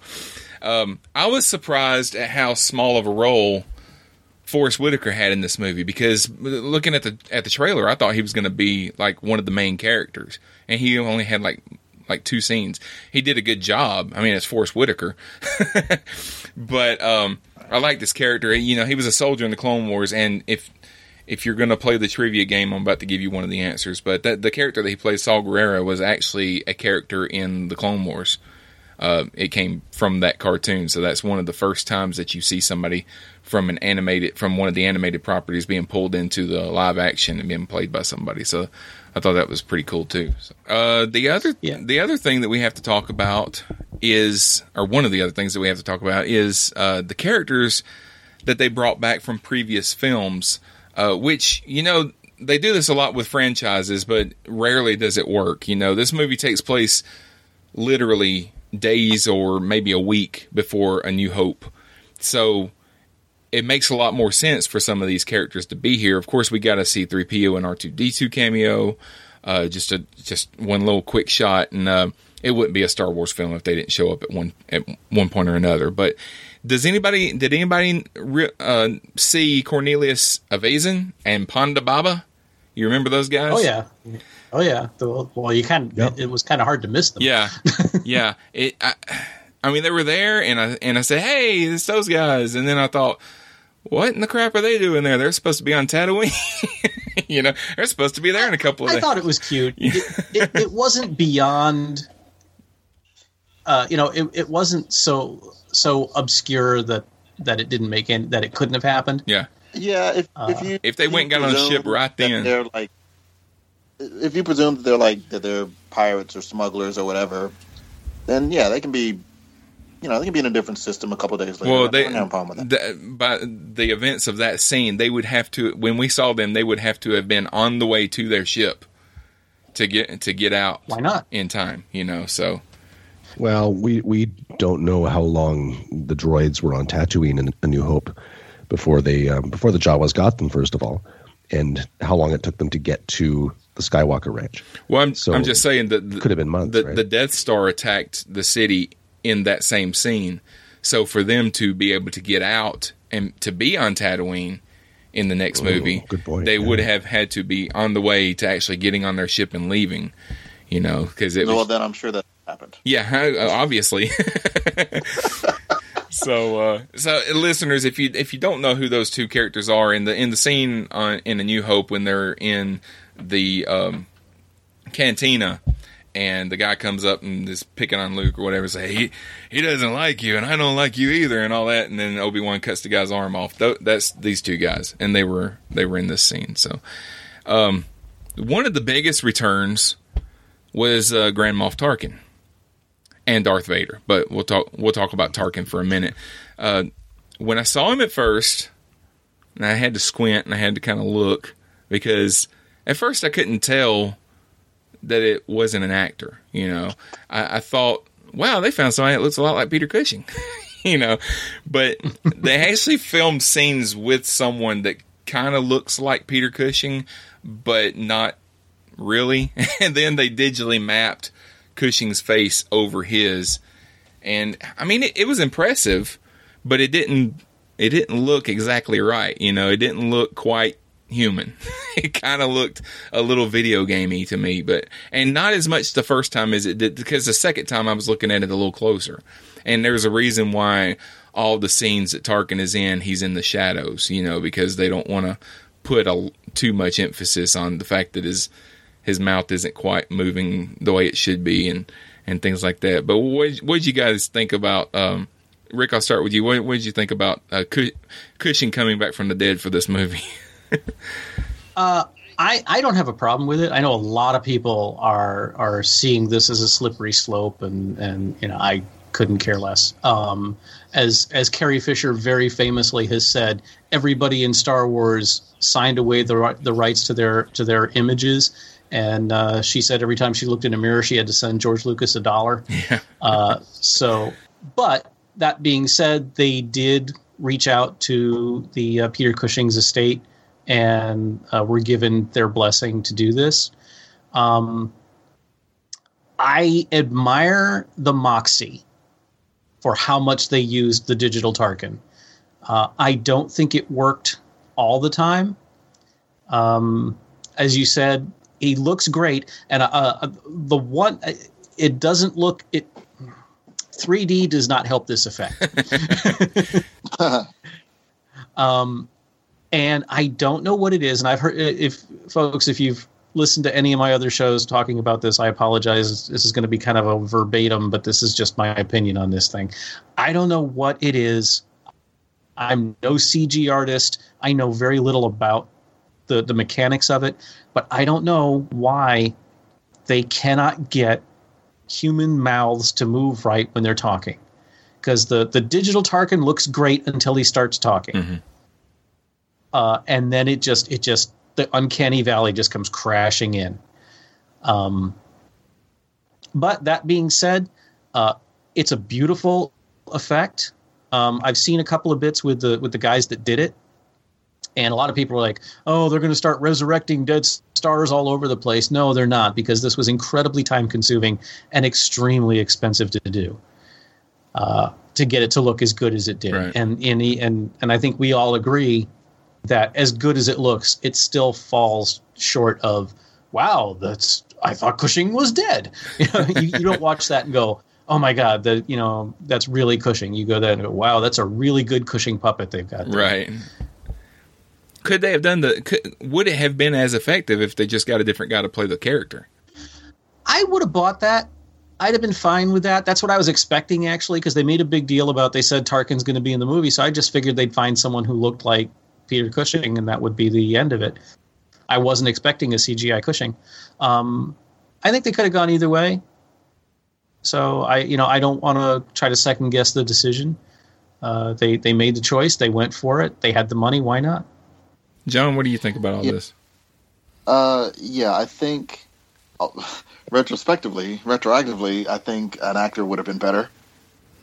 um, I was surprised at how small of a role Forrest Whitaker had in this movie, because looking at the at the trailer, I thought he was going to be like one of the main characters, and he only had like like two scenes. He did a good job. I mean, it's Forrest Whitaker, but um, I like this character. You know, he was a soldier in the Clone Wars, and if if you're going to play the trivia game, I'm about to give you one of the answers. But that, the character that he played, Saw Gerrera, was actually a character in the Clone Wars. Uh, it came from that cartoon, so that's one of the first times that you see somebody from an animated, from one of the animated properties being pulled into the live action and being played by somebody. So I thought that was pretty cool too. So, uh, the other, yeah. the other thing that we have to talk about is, or one of the other things that we have to talk about is uh, the characters that they brought back from previous films, uh, which you know they do this a lot with franchises, but rarely does it work. You know, this movie takes place literally days or maybe a week before A New Hope. So it makes a lot more sense for some of these characters to be here. Of course, we got to see C three P O and R two D two cameo, uh, just a just one little quick shot, and uh, it wouldn't be a Star Wars film if they didn't show up at one at one point or another. But does anybody did anybody re- uh, see Cornelius Evazan and Ponda Baba? You remember those guys? Oh yeah, oh yeah. The, well, you kind of, yep. it, it was kind of hard to miss them. Yeah, yeah. It, I, I mean, they were there, and I and I said, "Hey, it's those guys," and then I thought, what in the crap are they doing there? They're supposed to be on Tatooine. You know, they're supposed to be there in a couple of I days. I thought it was cute. It, it, it wasn't beyond, uh, you know, it, it wasn't so so obscure that, that it didn't make any, that it couldn't have happened. Yeah. Yeah. If, uh, if, you, if they went and got on a ship right then. They're like, if you presume that they're like, that they're pirates or smugglers or whatever, then yeah, they can be. You know, they can be in a different system a couple of days later. Well, they, I don't have a problem with that. The, by the events of that scene, they would have to. When we saw them, they would have to have been on the way to their ship to get to get out. Why not in time? You know, so. Well, we we don't know how long the droids were on Tatooine in A New Hope before they um, before the Jawas got them. First of all, and how long it took them to get to the Skywalker Ranch. Well, I'm so I'm just saying that the, could have been months. The, right? the Death Star attacked the city in that same scene, so for them to be able to get out and to be on Tatooine in the next movie, Ooh, good point, they yeah. would have had to be on the way to actually getting on their ship and leaving, you know, because it well was, then I'm sure that happened, yeah, obviously. so uh so listeners, if you if you don't know who those two characters are in the in the scene on in A New Hope when they're in the um cantina and the guy comes up and is picking on Luke or whatever, say he he doesn't like you, and I don't like you either, and all that, and then Obi-Wan cuts the guy's arm off. That's these two guys, and they were they were in this scene. So, um, one of the biggest returns was uh, Grand Moff Tarkin and Darth Vader, but we'll talk we'll talk about Tarkin for a minute. Uh, when I saw him at first, and I had to squint and I had to kind of look, because at first I couldn't tell that it wasn't an actor. You know, I, I thought, wow, they found somebody that looks a lot like Peter Cushing, you know, but they actually filmed scenes with someone that kind of looks like Peter Cushing, but not really. And then they digitally mapped Cushing's face over his. And I mean, it, it was impressive, but it didn't, it didn't look exactly right. You know, it didn't look quite human. It kind of looked a little video gamey to me, but, and not as much the first time as it did, because the second time I was looking at it a little closer. And there's a reason why all the scenes that Tarkin is in, he's in the shadows, you know, because they don't want to put a, too much emphasis on the fact that his, his mouth isn't quite moving the way it should be, and, and things like that. But what did you guys think about, um, Rick, I'll start with you. What, what did you think about uh, Cushing coming back from the dead for this movie? uh, I I don't have a problem with it. I know a lot of people are are seeing this as a slippery slope, and, and you know, I couldn't care less. Um, as as Carrie Fisher very famously has said, everybody in Star Wars signed away the the rights to their to their images. And uh, she said every time she looked in a mirror, she had to send George Lucas a dollar. Yeah. uh, so, but. That being said, they did reach out to the uh, Peter Cushing's estate and uh, were given their blessing to do this. Um, I admire the moxie for how much they used the digital Tarkin. Uh, I don't think it worked all the time. Um, as you said, he looks great. And uh, uh, the one, it doesn't look... it. three D does not help this effect. um, and I don't know what it is. And I've heard, if folks, if you've listened to any of my other shows talking about this, I apologize. This is going to be kind of a verbatim, but this is just my opinion on this thing. I don't know what it is. I'm no C G artist. I know very little about the, the mechanics of it, but I don't know why they cannot get human mouths to move right when they're talking, because the, the digital Tarkin looks great until he starts talking. Mm-hmm. Uh, and then it just, it just, the uncanny valley just comes crashing in. Um, but that being said, uh, it's a beautiful effect. Um, I've seen a couple of bits with the, with the guys that did it. And a lot of people are like, oh, they're going to start resurrecting dead stars all over the place. No, they're not, because this was incredibly time-consuming and extremely expensive to do, uh, to get it to look as good as it did. Right. And, and, and, and I think we all agree that as good as it looks, it still falls short of, wow, that's, I thought Cushing was dead. You know, you, you don't watch that and go, oh my God, the, you know, that's really Cushing. You go there and go, wow, that's a really good Cushing puppet they've got there. Right. Could they have done the? Could, would it have been as effective if they just got a different guy to play the character? I would have bought that. I'd have been fine with that. That's what I was expecting, actually, because they made a big deal about. They said Tarkin's going to be in the movie, so I just figured they'd find someone who looked like Peter Cushing, and that would be the end of it. I wasn't expecting a C G I Cushing. Um, I think they could have gone either way. So I, you know, I don't want to try to second guess the decision. Uh, they they made the choice. They went for it. They had the money. Why not? John, what do you think about all yeah. this? Uh, yeah, I think uh, retrospectively, retroactively, I think an actor would have been better.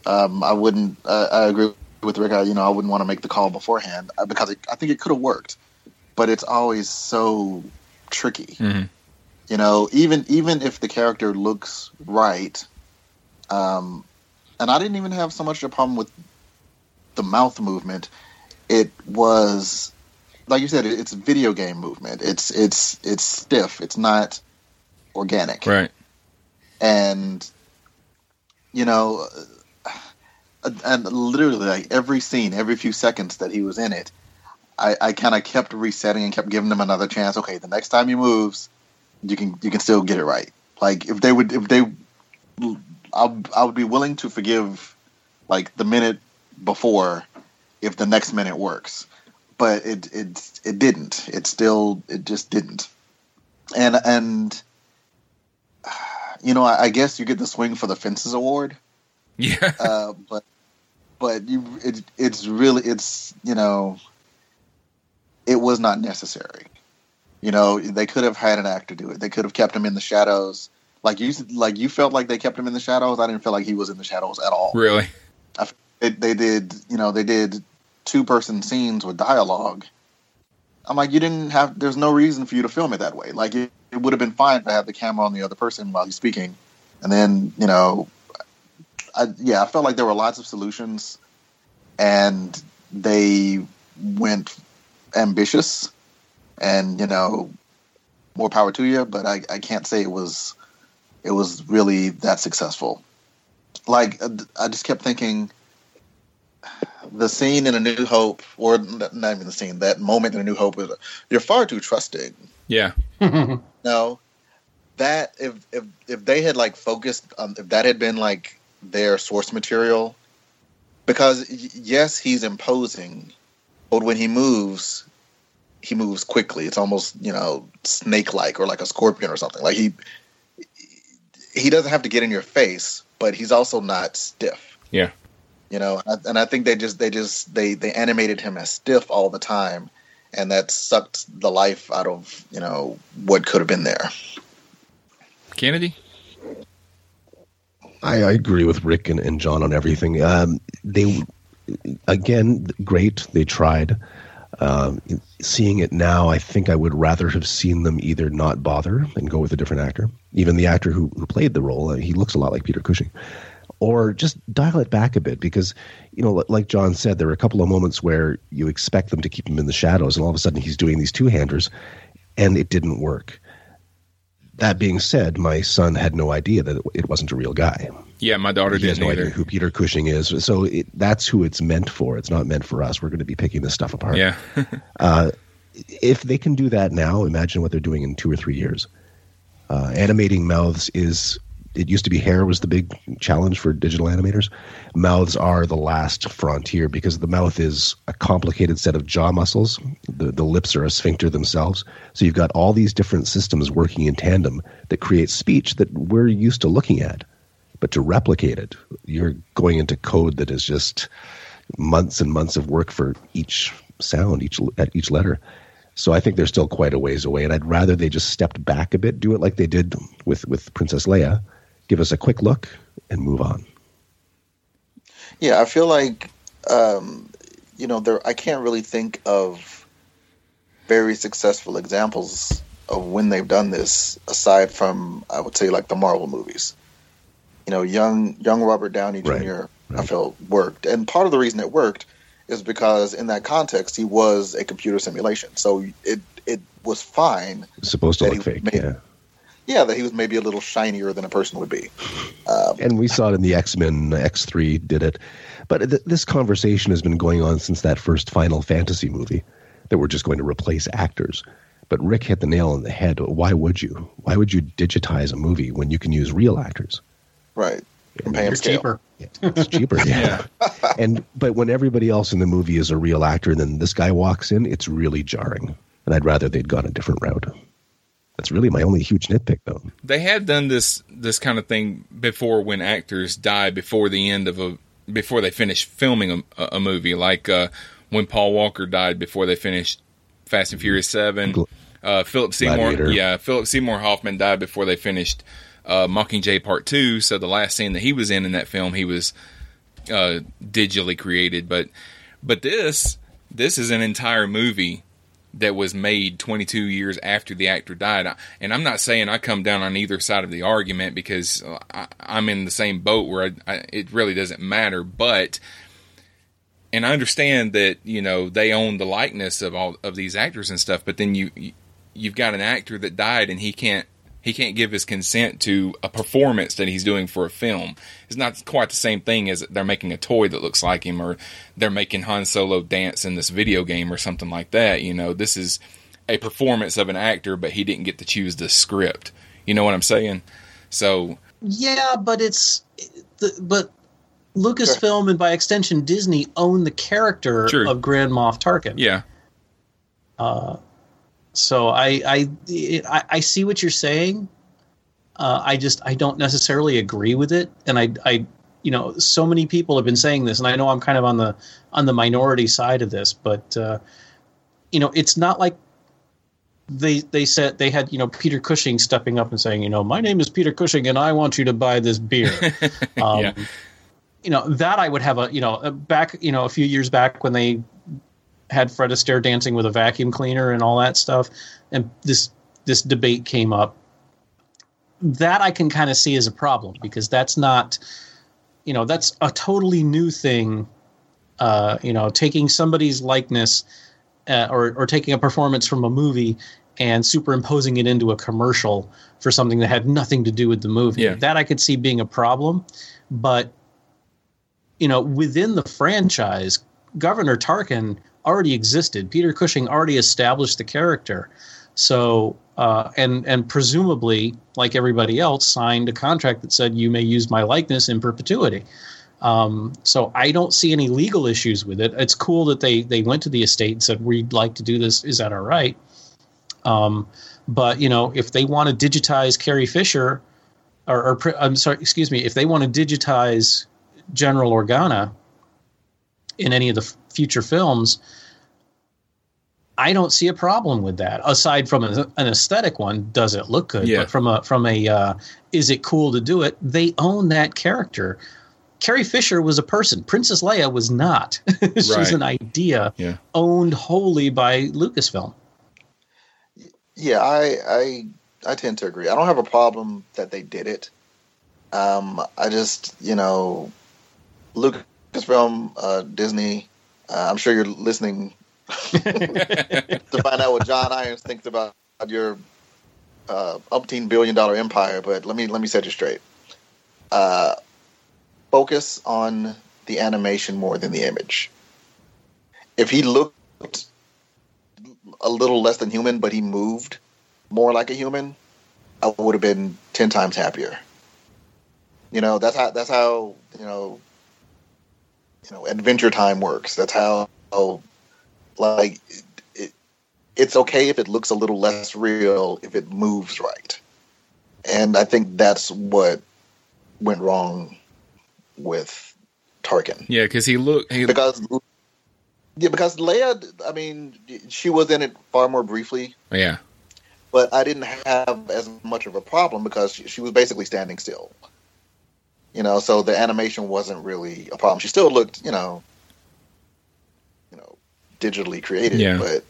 Um, I wouldn't. Uh, I agree with Rick. I, you know, I wouldn't want to make the call beforehand, because it, I think it could have worked, but it's always so tricky. Mm-hmm. You know, even even if the character looks right, um, and I didn't even have so much of a problem with the mouth movement. It was. Like you said, it's video game movement. It's it's it's stiff. It's not organic, right? And you know, and literally, like every scene, every few seconds that he was in it, I, I kind of kept resetting and kept giving him another chance. Okay, the next time he moves, you can you can still get it right. Like if they would, if they, I'll, I would be willing to forgive like the minute before if the next minute works, but it, it, it didn't, it still, it just didn't. And, and, you know, I, I guess you get the swing for the fences award. Yeah. Uh, but, but you, it, it's really, it's, you know, it was not necessary. You know, they could have had an actor do it. They could have kept him in the shadows. Like you, like you felt like they kept him in the shadows. I didn't feel like he was in the shadows at all. Really? I, they, they did, you know, they did two person scenes with dialogue. I'm like, you didn't have, there's no reason for you to film it that way. Like it, it would have been fine to have the camera on the other person while he's speaking. And then, you know, I, yeah, I felt like there were lots of solutions and they went ambitious and, you know, more power to you. But I, I can't say it was, it was really that successful. Like, I just kept thinking the scene in A New Hope, or not even the scene, that moment in A New Hope is, you're far too trusting. Yeah. No, that, if, if, if they had like focused on, if that had been like their source material, because yes, he's imposing, but when he moves, he moves quickly. It's almost, you know, snake-like or like a scorpion or something. Like he, he doesn't have to get in your face, but he's also not stiff. Yeah. You know, and I think they just, they just, they, they animated him as stiff all the time. And that sucked the life out of, you know, what could have been there. Kennedy? I, I agree with Rick and, and John on everything. Um, they, again, great. They tried. Um, seeing it now, I think I would rather have seen them either not bother and go with a different actor. Even the actor who, who played the role, he looks a lot like Peter Cushing. Or just dial it back a bit because, you know, like John said, there are a couple of moments where you expect them to keep him in the shadows, and all of a sudden he's doing these two-handers, and it didn't work. That being said, my son had no idea that it wasn't a real guy. Yeah, my daughter didn't either. He has no idea who Peter Cushing is. So it, that's who it's meant for. It's not meant for us. We're going to be picking this stuff apart. Yeah. uh, if they can do that now, imagine what they're doing in two or three years. Uh, animating mouths is... It used to be hair was the big challenge for digital animators. Mouths are the last frontier because the mouth is a complicated set of jaw muscles. The, the lips are a sphincter themselves. So you've got all these different systems working in tandem that create speech that we're used to looking at. But to replicate it, you're going into code that is just months and months of work for each sound, each at each letter. So I think they're still quite a ways away. And I'd rather they just stepped back a bit, do it like they did with, with Princess Leia. Give us a quick look and move on. Yeah, I feel like, um, you know, there. I can't really think of very successful examples of when they've done this, aside from, I would say, like the Marvel movies. You know, young young Robert Downey Junior, right, right. I felt, worked. And part of the reason it worked is because in that context, he was a computer simulation. So it, it was fine. It's supposed to look fake, made, yeah. Yeah, that he was maybe a little shinier than a person would be. Um, and we saw it in the X-Men. X three did it. But th- this conversation has been going on since that first Final Fantasy movie that we're just going to replace actors. But Rick hit the nail on the head. Why would you? Why would you digitize a movie when you can use real actors? Right. And it's cheaper. Yeah, it's cheaper, yeah. yeah. And but when everybody else in the movie is a real actor and then this guy walks in, it's really jarring. And I'd rather they'd gone a different route. That's really my only huge nitpick, though. They had done this this kind of thing before when actors die before the end of a before they finish filming a, a movie, like uh, when Paul Walker died before they finished Fast and Furious Seven. Uh, Philip Seymour, yeah, Philip Seymour Hoffman died before they finished uh, Mockingjay Part Two. So the last scene that he was in in that film, he was uh, digitally created. But but this this is an entire movie that was made twenty-two years after the actor died. And I'm not saying I come down on either side of the argument because I, I'm in the same boat where I, I, it really doesn't matter. But, and I understand that, you know, they own the likeness of all of these actors and stuff, but then you, you've got an actor that died and he can't, he can't give his consent to a performance that he's doing for a film. It's not quite the same thing as they're making a toy that looks like him, or they're making Han Solo dance in this video game or something like that. You know, this is a performance of an actor, but he didn't get to choose the script. You know what I'm saying? So yeah, but it's but Lucasfilm and by extension Disney own the character True. of Grand Moff Tarkin. Yeah. Uh, so I I, it, I I see what you're saying. Uh, I just I don't necessarily agree with it, and I I you know so many people have been saying this, and I know I'm kind of on the on the minority side of this, but uh, you know it's not like. They they said they had, you know, Peter Cushing stepping up and saying, you know, my name is Peter Cushing and I want you to buy this beer. Um, yeah. You know, that I would have a, you know, back, you know, a few years back when they had Fred Astaire dancing with a vacuum cleaner and all that stuff. And this this debate came up. That I can kind of see as a problem because that's not, you know, that's a totally new thing. Uh, you know, taking somebody's likeness Uh, or, or taking a performance from a movie and superimposing it into a commercial for something that had nothing to do with the movie. Yeah. That I could see being a problem. But, you know, within the franchise, Governor Tarkin already existed. Peter Cushing already established the character. So, uh, and, and presumably, like everybody else, signed a contract that said, you may use my likeness in perpetuity. Um, so I don't see any legal issues with it. It's cool that they, they went to the estate and said, we'd like to do this. Is that all right? Um, but, you know, if they want to digitize Carrie Fisher or, or I'm sorry, excuse me, if they want to digitize General Organa in any of the f- future films, I don't see a problem with that. Aside from an, an aesthetic one, does it look good? Yeah. But from a, from a, uh, is it cool to do it? They own that character. Carrie Fisher was a person. Princess Leia was not. She's right. an idea yeah. owned wholly by Lucasfilm. Yeah, I, I I tend to agree. I don't have a problem that they did it. Um, I just, you know, Lucasfilm, uh, Disney, uh, I'm sure you're listening to find out what John Irons thinks about your uh, umpteen billion dollar empire, but let me, let me set you straight. Uh, Focus on the animation more than the image. If he looked a little less than human, but he moved more like a human, I would have been ten times happier. You know, that's how that's how you know, you know, Adventure Time works. That's how, like, it, it's okay if it looks a little less real if it moves right. And I think that's what went wrong with Tarkin. Yeah, because he looked... He because yeah, because Leia, I mean, she was in it far more briefly. Yeah. But I didn't have as much of a problem because she, she was basically standing still. You know, so the animation wasn't really a problem. She still looked, you know, you know, digitally created. Yeah. But,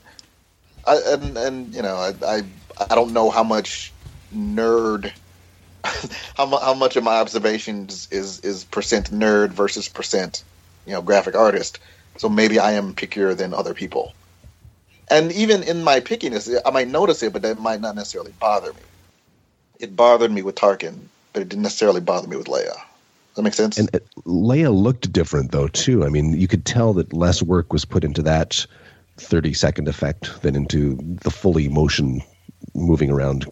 I, and, and, you know, I, I, I don't know how much nerd... How, mu- how much of my observations is, is percent nerd versus percent, you know, graphic artist. So maybe I am pickier than other people. And even in my pickiness, I might notice it, but that might not necessarily bother me. It bothered me with Tarkin, but it didn't necessarily bother me with Leia. Does that make sense? And Leia looked different, though, too. I mean, you could tell that less work was put into that thirty-second effect than into the fully motion moving around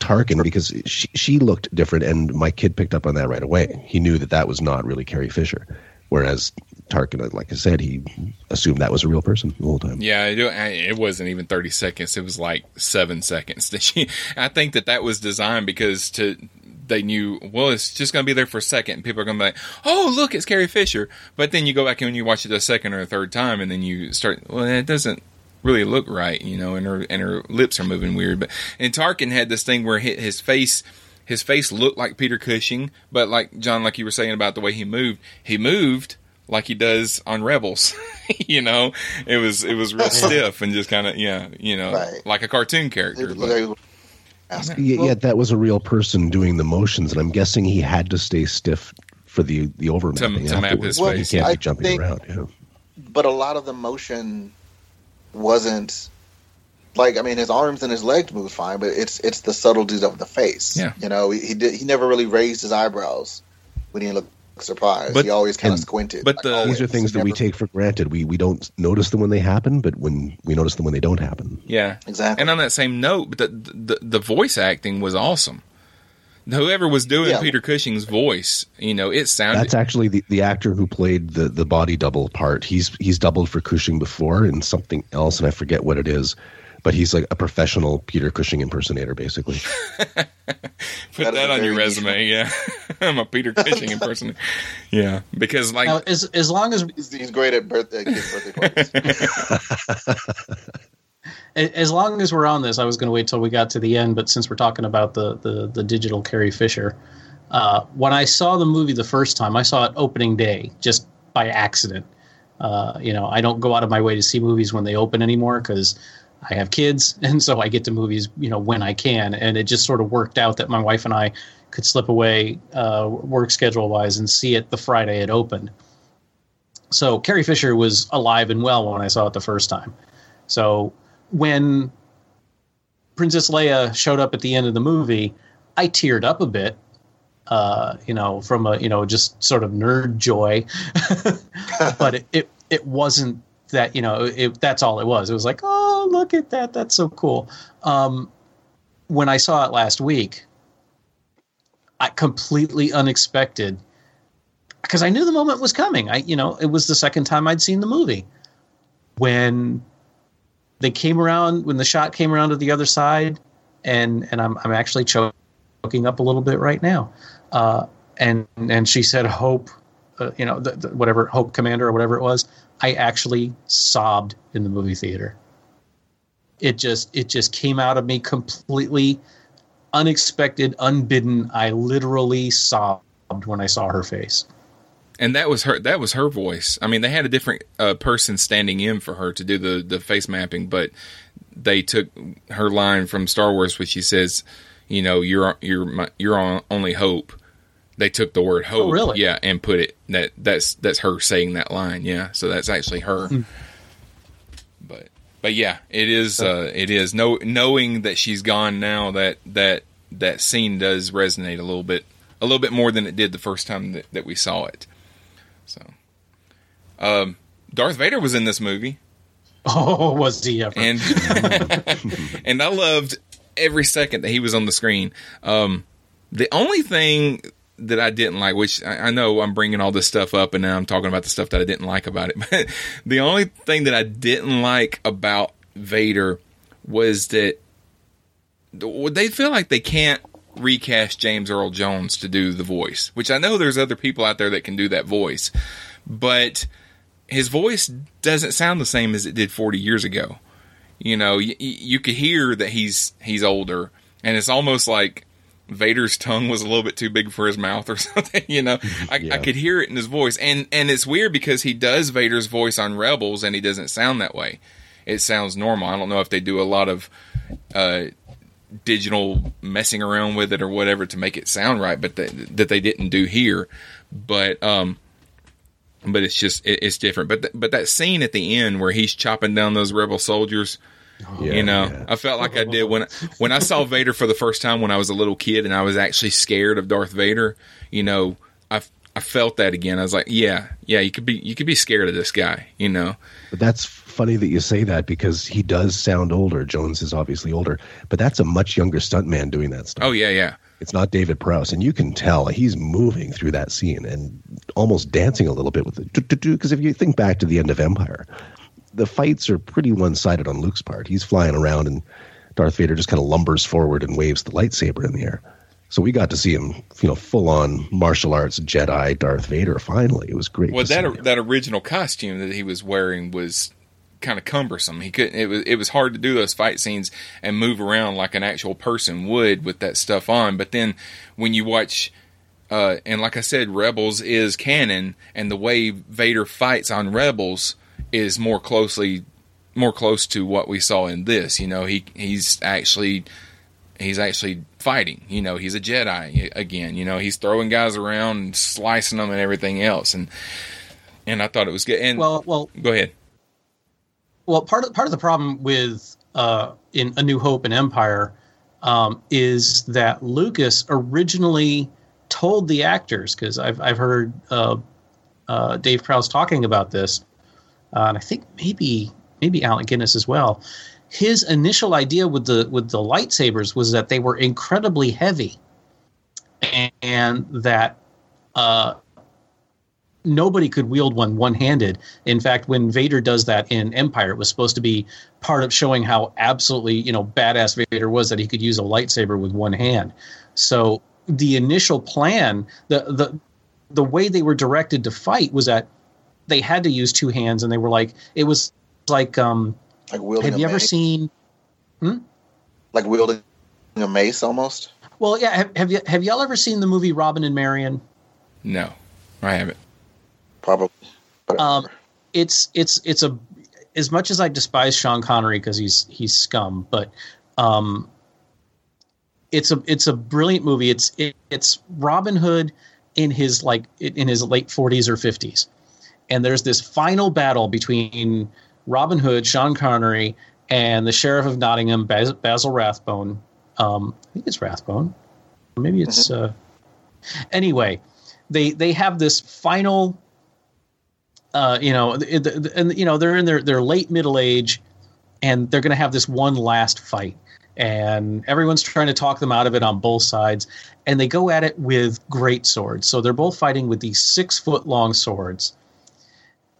Tarkin, because she she looked different, and my kid picked up on that right away. He knew that that was not really Carrie Fisher, whereas Tarkin, like I said, he assumed that was a real person the whole time. Yeah, it wasn't even thirty seconds; it was like seven seconds. She, I think that that was designed because to they knew well, it's just going to be there for a second, and people are going to be like, "Oh, look, it's Carrie Fisher," but then you go back and you watch it a second or a third time, and then you start, well, it doesn't really look right, you know, and her and her lips are moving weird. But and Tarkin had this thing where his face, his face looked like Peter Cushing, but like John, like you were saying about the way he moved, he moved like he does on Rebels. You know, it was it was real stiff and just kind of yeah, you know, right. like a cartoon character. But, yeah, yeah, that was a real person doing the motions, and I'm guessing he had to stay stiff for the the overmapping. To, to map his face, he can't be jumping think, around. You know? But a lot of the motion wasn't like I mean his arms and his legs moved fine, but it's it's the subtleties of the face. Yeah. You know, he, he did he never really raised his eyebrows when he looked surprised. But, he always kind of squinted. But like the, these are things that never, we take for granted. We we don't notice them when they happen, but when we notice them when they don't happen. Yeah, exactly. And on that same note, the the, the voice acting was awesome. whoever was doing yeah. Peter Cushing's voice, you know, it sounded. That's actually the, the actor who played the, the body double part. He's he's doubled for Cushing before in something else, and I forget what it is. But he's like a professional Peter Cushing impersonator, basically. Put that, that on your resume, yeah. I'm a Peter Cushing impersonator. Yeah, because like now, as as long as he's, he's great at birthday, birthday parties. As long as we're on this, I was going to wait till we got to the end. But since we're talking about the the, the digital Carrie Fisher, uh, when I saw the movie the first time, I saw it opening day just by accident. Uh, you know, I don't go out of my way to see movies when they open anymore because I have kids, and so I get to movies, you know, when I can. And it just sort of worked out that my wife and I could slip away uh, work schedule-wise and see it the Friday it opened. So Carrie Fisher was alive and well when I saw it the first time. So when Princess Leia showed up at the end of the movie, I teared up a bit, uh, you know, from a, you know, just sort of nerd joy. But it, it, it wasn't that, you know, it, that's all it was. It was like, oh, look at that. That's so cool. Um, when I saw it last week, I completely unexpected, because I knew the moment was coming. I, you know, it was the second time I'd seen the movie. When they came around, when the shot came around to the other side, and, and I'm I'm actually choking up a little bit right now. Uh, and and she said, "Hope," uh, you know, the, the, whatever, Hope Commander or whatever it was. I actually sobbed in the movie theater. It just it just came out of me completely unexpected, unbidden. I literally sobbed when I saw her face. And that was her that was her voice. I mean, they had a different uh, person standing in for her to do the, the face mapping, but they took her line from Star Wars, which she says, you know, you're you're my, you're on only hope. They took the word hope, oh, really? yeah, and put it that that's that's her saying that line, yeah. So that's actually her. Mm. But But yeah, it is. Uh, it is no, knowing that she's gone now. That that that scene does resonate a little bit, a little bit more than it did the first time that, that we saw it. So, um, Darth Vader was in this movie. Oh, was he ever? And and I loved every second that he was on the screen. Um, the only thing that I didn't like, which I, I know I'm bringing all this stuff up and now I'm talking about the stuff that I didn't like about it. But the only thing that I didn't like about Vader was that they feel like they can't recast James Earl Jones to do the voice, which I know there's other people out there that can do that voice, but his voice doesn't sound the same as it did forty years ago. You know, you, you could hear that he's, he's older, and it's almost like Vader's tongue was a little bit too big for his mouth or something, you know. I, yeah. I could hear it in his voice, and and it's weird because he does Vader's voice on Rebels, and he doesn't sound that way. It sounds normal. I don't know if they do a lot of uh, digital messing around with it or whatever to make it sound right, but that that they didn't do here. But um, but it's just it, it's different. But th- but that scene at the end where he's chopping down those Rebel soldiers. Yeah, you know, yeah. I felt like I did when when I saw Vader for the first time when I was a little kid, and I was actually scared of Darth Vader. You know, I, I felt that again. I was like, yeah, yeah, you could be you could be scared of this guy. You know, but that's funny that you say that because he does sound older. Jones is obviously older, but that's a much younger stuntman doing that stuff. Oh yeah, yeah. It's not David Prowse, and you can tell he's moving through that scene and almost dancing a little bit with it. Because if you think back to the end of Empire, the fights are pretty one-sided on Luke's part. He's flying around, and Darth Vader just kind of lumbers forward and waves the lightsaber in the air. So we got to see him, you know, full-on martial arts Jedi Darth Vader. Finally, it was great. Well, that or, that original costume that he was wearing was kind of cumbersome. He couldn't. It was it was hard to do those fight scenes and move around like an actual person would with that stuff on. But then when you watch. Uh, and like I said, Rebels is canon, and the way Vader fights on Rebels is more closely, more close to what we saw in this. You know, he he's actually he's actually fighting. You know, he's a Jedi again. You know, he's throwing guys around and slicing them and everything else. And and I thought it was good. And well, well, go ahead. Well, part of part of the problem with uh, in A New Hope and Empire um, is that Lucas originally told the actors, because I've I've heard uh, uh, Dave Prowse talking about this, uh, and I think maybe maybe Alec Guinness as well. His initial idea with the with the lightsabers was that they were incredibly heavy, and, and that uh, nobody could wield one one-handed. In fact, when Vader does that in Empire, it was supposed to be part of showing how absolutely, you know, badass Vader was, that he could use a lightsaber with one hand. So the initial plan, the the the way they were directed to fight, was that they had to use two hands, and they were like, it was like, um, like wielding have you a ever mace? seen, hmm? like wielding a mace almost? Well, yeah. Have, have you, have y'all ever seen the movie Robin and Marion? No, I haven't. Probably. Um, it's, it's, it's a, as much as I despise Sean Connery, cause he's, he's scum, but, um, it's a, it's a brilliant movie. It's, it, it's Robin Hood in his, like in his late forties or fifties. And there's this final battle between Robin Hood, Sean Connery, and the Sheriff of Nottingham, Bas- Basil Rathbone. Um, I think it's Rathbone. Maybe it's... Mm-hmm. Uh... Anyway, they they have this final... Uh, you know, th- th- th- and you know they're in their, their late middle age, and they're going to have this one last fight. And everyone's trying to talk them out of it on both sides. And they go at it with great swords. So they're both fighting with these six-foot-long swords.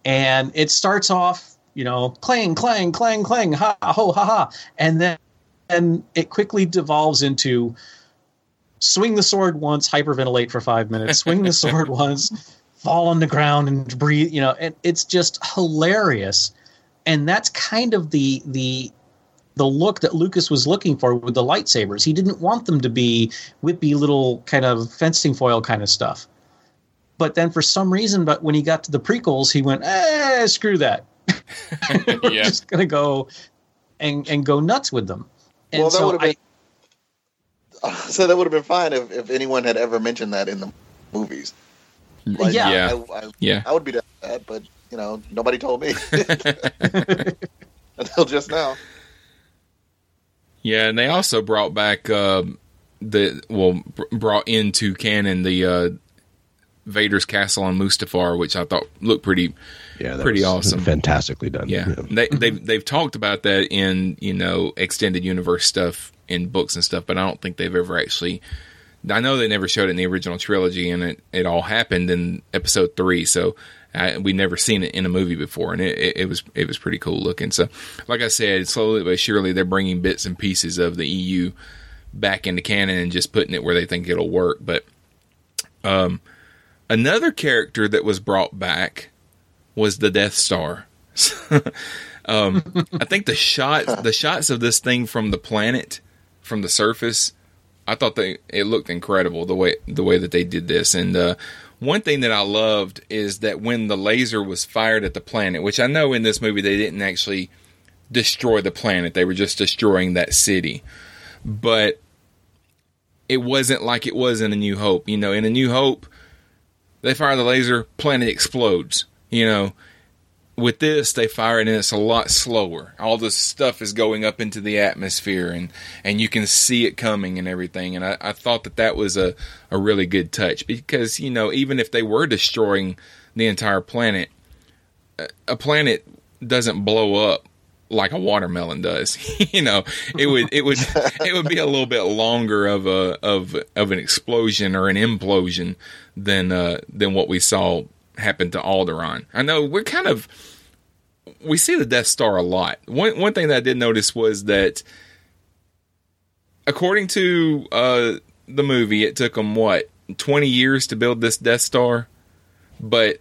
And it starts off, you know, clang, clang, clang, clang, ha, ho, ha, ha. And then and it quickly devolves into swing the sword once, hyperventilate for five minutes, swing the sword once, fall on the ground and breathe, you know, and it's just hilarious. And that's kind of the the the look that Lucas was looking for with the lightsabers. He didn't want them to be whippy little kind of fencing foil kind of stuff. But then for some reason, but when he got to the prequels, he went, eh, screw that. We're yeah. just going to go and and go nuts with them. And well, that so would have been, so that would have been fine if, if anyone had ever mentioned that in the movies. Like, yeah. Yeah. I, I, yeah. I would be down with that, but, you know, nobody told me. Until just now. Yeah, and they also brought back uh, the, well, brought into canon the, uh, Vader's castle on Mustafar, which I thought looked pretty, yeah, that pretty was awesome, fantastically done. Yeah, yeah. they they've, they've talked about that in, you know, extended universe stuff in books and stuff, but I don't think they've ever actually. I know they never showed it in the original trilogy, and it, it all happened in Episode Three, so I, we never seen it in a movie before, and it, it, it was it was pretty cool looking. So, like I said, slowly but surely, they're bringing bits and pieces of the E U back into canon and just putting it where they think it'll work, but um. Another character that was brought back was the Death Star. um, I think the shots, the shots of this thing from the planet, from the surface, I thought they it looked incredible the way the way that they did this. And uh, one thing that I loved is that when the laser was fired at the planet, which I know in this movie they didn't actually destroy the planet; they were just destroying that city, but it wasn't like it was in A New Hope. You know, in A New Hope, they fire the laser, planet explodes. You know, with this, they fire it and it's a lot slower. All this stuff is going up into the atmosphere, and, and you can see it coming and everything. And I, I thought that that was a, a really good touch because, you know, even if they were destroying the entire planet, a planet doesn't blow up like a watermelon does. You know, it would it would it would be a little bit longer of a of of an explosion or an implosion than uh than what we saw happen to Alderaan. I know we're kind of we see the Death Star a lot. One one thing that I did notice was that according to uh the movie, it took them what twenty years to build this Death Star, but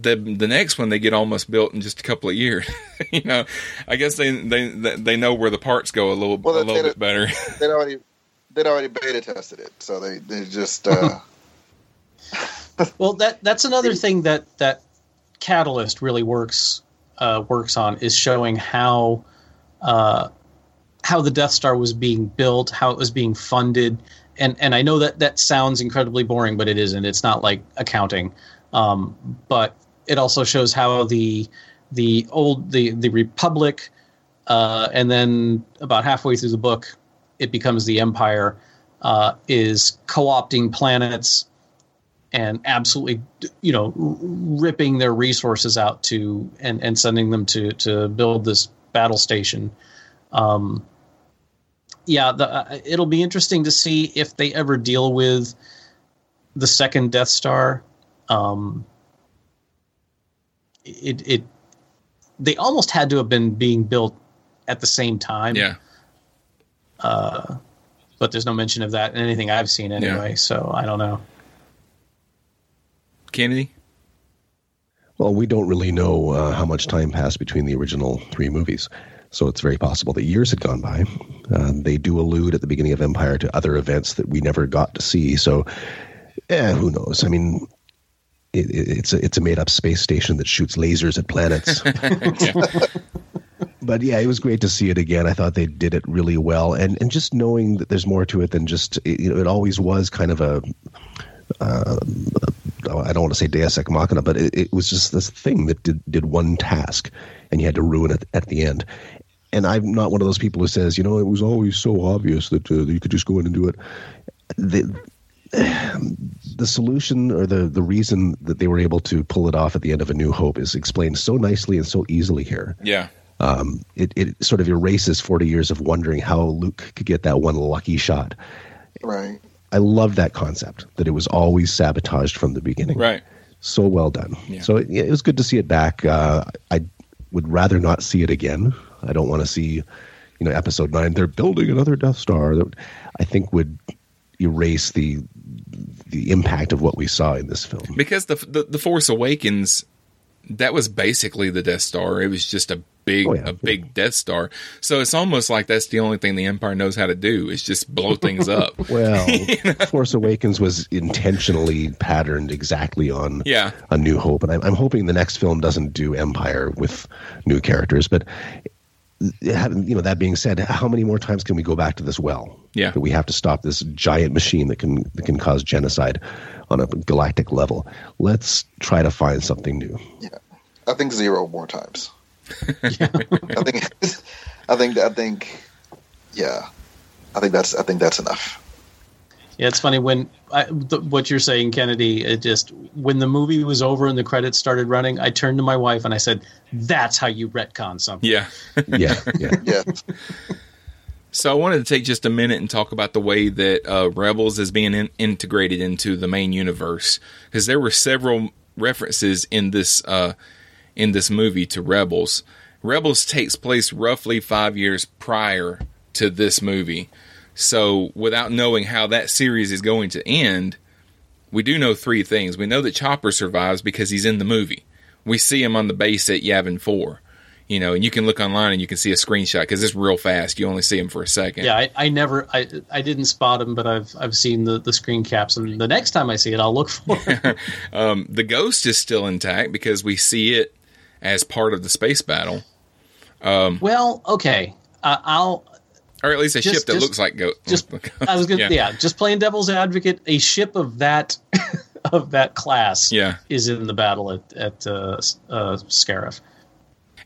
The the next one they get almost built in just a couple of years. You know, I guess they they they know where the parts go a little well, a little bit better. They'd already they'd already beta tested it, so they they just. Uh... well, that that's another thing that, that Catalyst really works uh, works on is showing how uh, how the Death Star was being built, how it was being funded, and and I know that that sounds incredibly boring, but it isn't. It's not like accounting. Um, but it also shows how the the old the the Republic, uh, and then about halfway through the book, it becomes the Empire, uh, is co-opting planets, and absolutely, you know, ripping their resources out to and, and sending them to to build this battle station. Um, yeah, the, uh, it'll be interesting to see if they ever deal with the second Death Star, um, it it they almost had to have been being built at the same time. Yeah. Uh, but there's no mention of that in anything I've seen anyway, yeah. So I don't know. Kennedy? Well, we don't really know uh, how much time passed between the original three movies, so it's very possible that years had gone by. Uh, they do allude at the beginning of Empire to other events that we never got to see, so eh, who knows? I mean, it, it's, a, it's a made-up space station that shoots lasers at planets. But yeah, it was great to see it again. I thought they did it really well, and, and just knowing that there's more to it than just, you know, it always was kind of a... Uh, I don't want to say Deus Ex Machina, but it, it was just this thing that did, did one task, and you had to ruin it at the end. And I'm not one of those people who says, you know, it was always so obvious that uh, you could just go in and do it. The, the solution or the, the reason that they were able to pull it off at the end of A New Hope is explained so nicely and so easily here. Yeah. Um, it, it sort of erases forty years of wondering how Luke could get that one lucky shot. Right. I love that concept, that it was always sabotaged from the beginning. Right. So well done. Yeah. So it, it was good to see it back. Uh, I would rather not see it again. I don't want to see, you know, episode nine, they're building another Death Star. That I think would erase the the impact of what we saw in this film. Because the the, the Force Awakens, that was basically the Death Star. It was just a big oh, yeah. a big yeah. Death Star. So it's almost like that's the only thing the Empire knows how to do, is just blow things up. Well, you know? Force Awakens was intentionally patterned exactly on yeah. A New Hope. And I'm, I'm hoping the next film doesn't do Empire with new characters. But, you know, that being said, how many more times can we go back to this well? Yeah. That we have to stop this giant machine that can that can cause genocide on a galactic level. Let's try to find something new. Yeah, I think zero more times. Yeah. I think, I think, I think, yeah, I think that's, I think that's enough. Yeah, it's funny when I, th- what you're saying, Kennedy. It just, when the movie was over and the credits started running, I turned to my wife and I said, "That's how you retcon something." Yeah, yeah, yeah, yeah. So I wanted to take just a minute and talk about the way that uh, Rebels is being in- integrated into the main universe, because there were several references in this. Uh, in this movie to Rebels. Rebels takes place roughly five years prior to this movie. So without knowing how that series is going to end, we do know three things. We know that Chopper survives because he's in the movie. We see him on the base at Yavin four. You know, and you can look online and you can see a screenshot because it's real fast. You only see him for a second. Yeah, I, I never, I, I didn't spot him, but I've, I've seen the, the screen caps, and the next time I see it, I'll look for it. um, the Ghost is still intact because we see it as part of the space battle. Um, well, okay. Uh, I'll... Or at least a just, ship that just, looks like... Go- just, I was gonna, yeah. yeah, just playing devil's advocate, a ship of that of that class yeah. is in the battle at, at uh, uh, Scarif.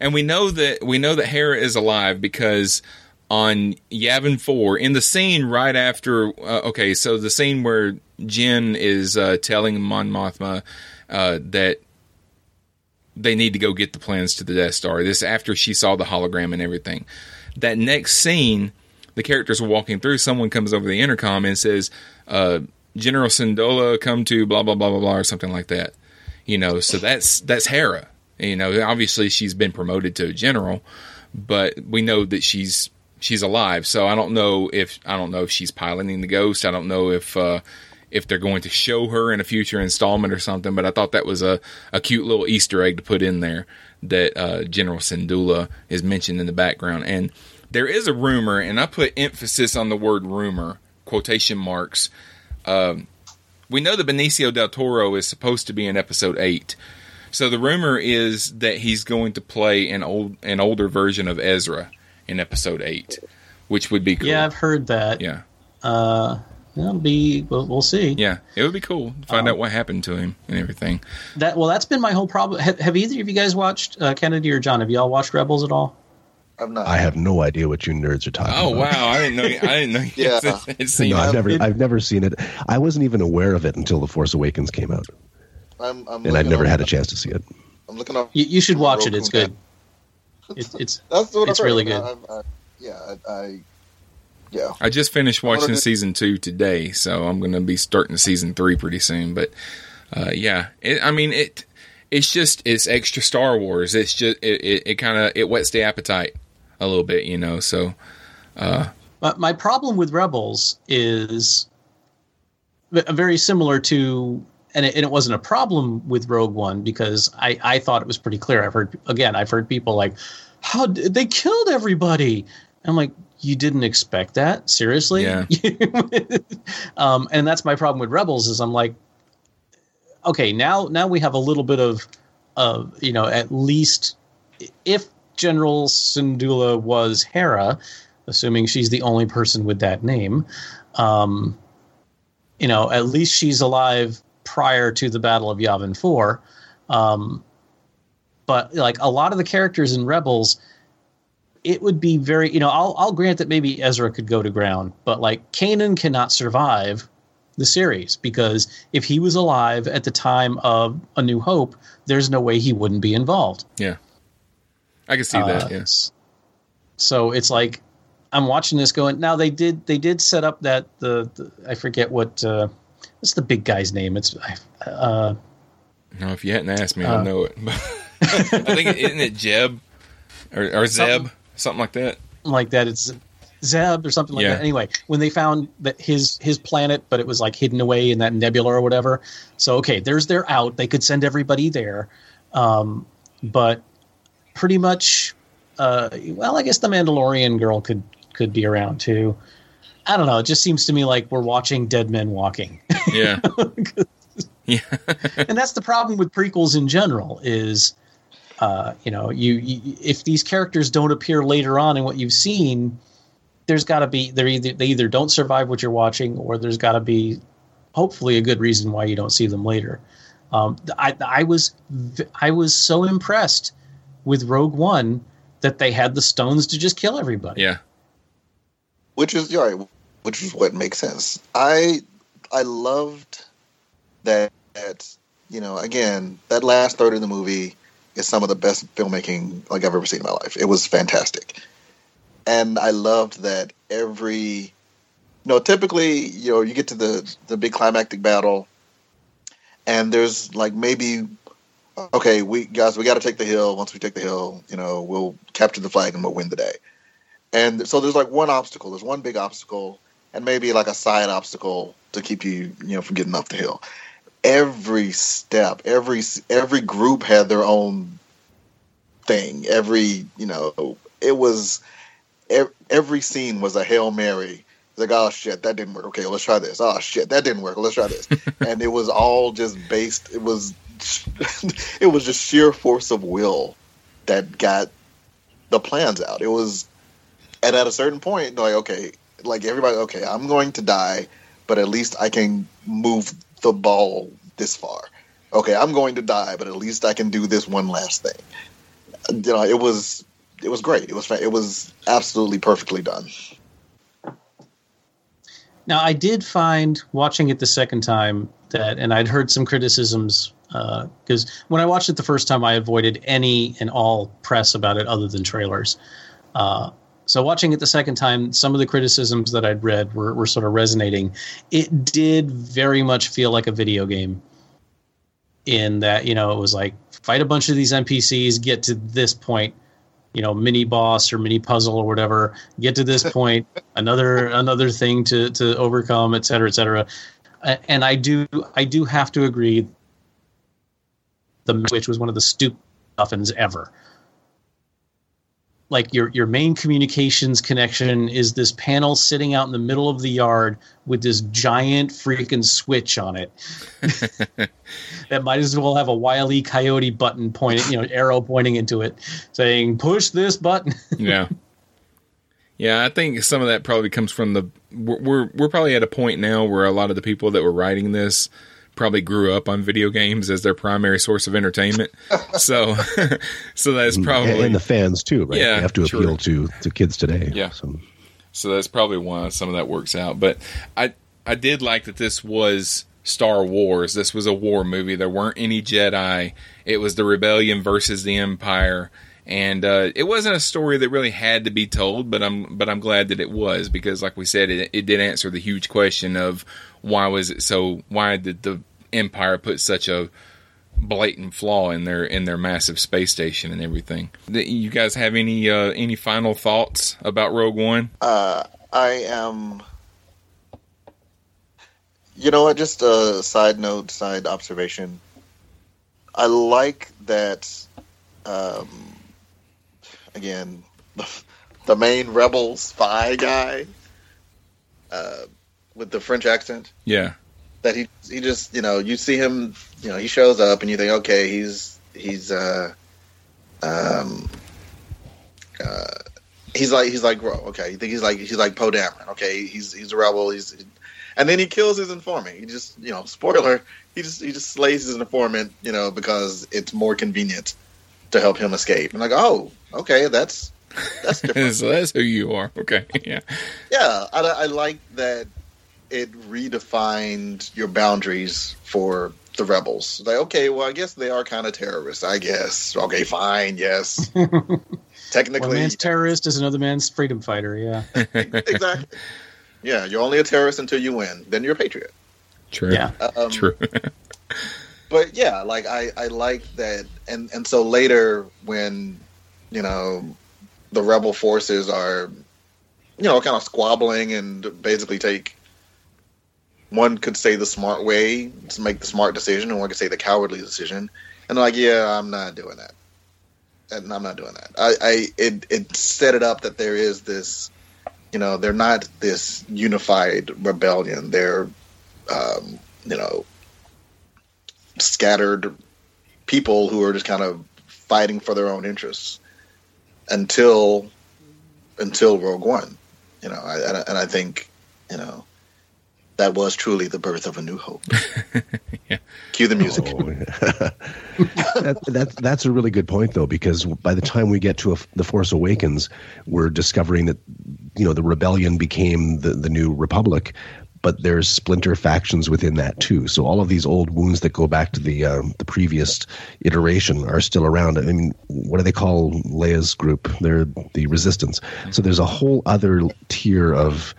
And we know that we know that Hera is alive because on Yavin four, in the scene right after... Uh, okay, so the scene where Jyn is uh, telling Mon Mothma uh, that they need to go get the plans to the Death Star. This after she saw the hologram and everything. That next scene, the characters are walking through. Someone comes over the intercom and says, uh, General Syndulla, come to blah, blah, blah, blah, blah, or something like that. You know, so that's that's Hera. You know, obviously she's been promoted to a general, but we know that she's she's alive. So I don't know if I don't know if she's piloting the Ghost. I don't know if... Uh, if they're going to show her in a future installment or something, but I thought that was a, a cute little Easter egg to put in there that uh, General Syndulla is mentioned in the background. And there is a rumor, and I put emphasis on the word rumor, quotation marks. Um, we know that Benicio Del Toro is supposed to be in Episode Eight. So the rumor is that he's going to play an old, an older version of Ezra in Episode Eight, which would be cool. Yeah, I've heard that. Yeah. Uh... That'll be, we'll, we'll see. Yeah, it would be cool to find um, out what happened to him and everything. That well, that's been my whole problem. Have, have either of you guys watched, uh, Kennedy or John, have y'all watched Rebels at all? I've not. I have no idea what you nerds are talking oh, about. Oh, wow, I didn't know. I didn't know. yeah. It, it seemed, no, I've never, I've never seen it. I wasn't even aware of it until The Force Awakens came out. I'm, I'm and I've never had a chance to see it. I'm looking up. You, you should watch it. It's good. It's it's, that's what it's I've really heard. good. I, I, yeah, I... I Yeah. I just finished watching season two today, so I'm going to be starting season three pretty soon. But uh, yeah, it, I mean it. It's just it's extra Star Wars. It's just it. It, it kind of it whets the appetite a little bit, you know. So, uh, but my problem with Rebels is very similar to, and it, and it wasn't a problem with Rogue One because I, I thought it was pretty clear. I've heard again. I've heard people like, how they killed everybody. I'm like, you didn't expect that? Seriously? Yeah. um, and that's my problem with Rebels is I'm like, okay, now now we have a little bit of, of you know, at least if General Syndulla was Hera, assuming she's the only person with that name, um, you know, at least she's alive prior to the Battle of Yavin four. Um, but, like, a lot of the characters in Rebels... It would be very, you know, I'll I'll grant that maybe Ezra could go to ground, but like Kanan cannot survive the series because if he was alive at the time of A New Hope, there's no way he wouldn't be involved. Yeah, I can see uh, that. Yes. So it's like I'm watching this going. Now they did they did set up that the, the I forget what uh, what's the big guy's name. It's uh, no, if you hadn't asked me, uh, I know it. I think isn't it Jeb or, or Zeb? Something like that. Like that. It's Zeb or something like yeah. that. Anyway, when they found that his his planet, but it was like hidden away in that nebula or whatever. So, okay, there's their out. They could send everybody there. Um, but pretty much, uh, well, I guess the Mandalorian girl could, could be around too. I don't know. It just seems to me like we're watching dead men walking. Yeah. yeah. And that's the problem with prequels in general is... Uh, you know, you, you if these characters don't appear later on in what you've seen, there's got to be they either they either don't survive what you're watching, or there's got to be hopefully a good reason why you don't see them later. Um, I, I was I was so impressed with Rogue One that they had the stones to just kill everybody. Yeah, which is yeah, which is what makes sense. I I loved that, that you know again that last third of the movie. Is some of the best filmmaking like I've ever seen in my life. It was fantastic. And I loved that every, you know, typically, you know, you get to the, the big climactic battle and there's like maybe, okay, we guys, we got to take the hill. Once we take the hill, you know, we'll capture the flag and we'll win the day. And so there's like one obstacle, there's one big obstacle and maybe like a side obstacle to keep you, you know, from getting off the hill. Every step, every every group had their own thing. Every, you know, it was, every, every scene was a Hail Mary. It's like, oh, shit, that didn't work. Okay, well, let's try this. Oh, shit, that didn't work. Let's try this. And it was all just based, it was, it was just sheer force of will that got the plans out. It was, and at a certain point, like, okay, like everybody, okay, I'm going to die, but at least I can move the ball this far. Okay, I'm going to die, but at least I can do this one last thing. You know, it was it was great. It was it was absolutely perfectly done. Now, I did find watching it the second time that, and I'd heard some criticisms because uh, when I watched it the first time, I avoided any and all press about it other than trailers. Uh, so watching it the second time, some of the criticisms that I'd read were, were sort of resonating. It did very much feel like a video game in that, you know, it was like fight a bunch of these N P Cs, get to this point, you know, mini boss or mini puzzle or whatever, get to this point, another another thing to, to overcome, et cetera, et cetera. And I do I do have to agree, the which was one of the stupid muffins ever. Like your your main communications connection is this panel sitting out in the middle of the yard with this giant freaking switch on it that might as well have a Wile E. Coyote button pointing, you know, arrow pointing into it, saying push this button. yeah, yeah. I think some of that probably comes from the we're, we're we're probably at a point now where a lot of the people that were writing this probably grew up on video games as their primary source of entertainment. So, so that's probably and the fans too, right? Yeah, they have to sure. appeal to, to kids today. Yeah. So. so that's probably why some of that works out. But I, I did like that this was Star Wars. This was a war movie. There weren't any Jedi. It was the rebellion versus the Empire. And uh, it wasn't a story that really had to be told, but I'm but I'm glad that it was, because, like we said, it, it did answer the huge question of why was it so? Why did the Empire put such a blatant flaw in their in their massive space station and everything? You guys have any uh, any final thoughts about Rogue One? Uh, I am. You know what? Just a side note, side observation. I like that. Um, Again, the main rebel spy guy uh, with the French accent. Yeah, that he he just, you know, you see him, you know, he shows up and you think, okay, he's he's uh, um uh, he's like he's like okay, you think he's like he's like Poe Dameron, okay, he's he's a rebel, he's and then he kills his informant. He just, you know, spoiler, he just he just slays his informant, you know, because it's more convenient to help him escape. I'm like, oh, okay, that's that's different. So that's who you are. Okay, yeah, yeah. I, I like that it redefined your boundaries for the rebels. Like, okay, well, I guess they are kind of terrorists. I guess. Okay, fine. Yes. Technically, one man's terrorist is another man's freedom fighter. Yeah. Exactly. Yeah, you're only a terrorist until you win. Then you're a patriot. True. Yeah. Um, True. But yeah, like I, I like that, and, and so later when, you know, the rebel forces are, you know, kind of squabbling and basically take, one could say the smart way to make the smart decision, and one could say the cowardly decision, and like, yeah, I'm not doing that, and I'm not doing that. I, I it it set it up that there is this, you know, they're not this unified rebellion. They're, um, you know. scattered people who are just kind of fighting for their own interests until until Rogue One, you know. I, and, I, and I think, you know, that was truly the birth of A New Hope. Yeah. Cue the music. Oh. that, that, that's a really good point, though, because by the time we get to a, The Force Awakens, we're discovering that, you know, the rebellion became the, the new Republic. But there's splinter factions within that too. So all of these old wounds that go back to the um, the previous iteration are still around. I mean, what do they call Leia's group? They're the Resistance. So there's a whole other tier of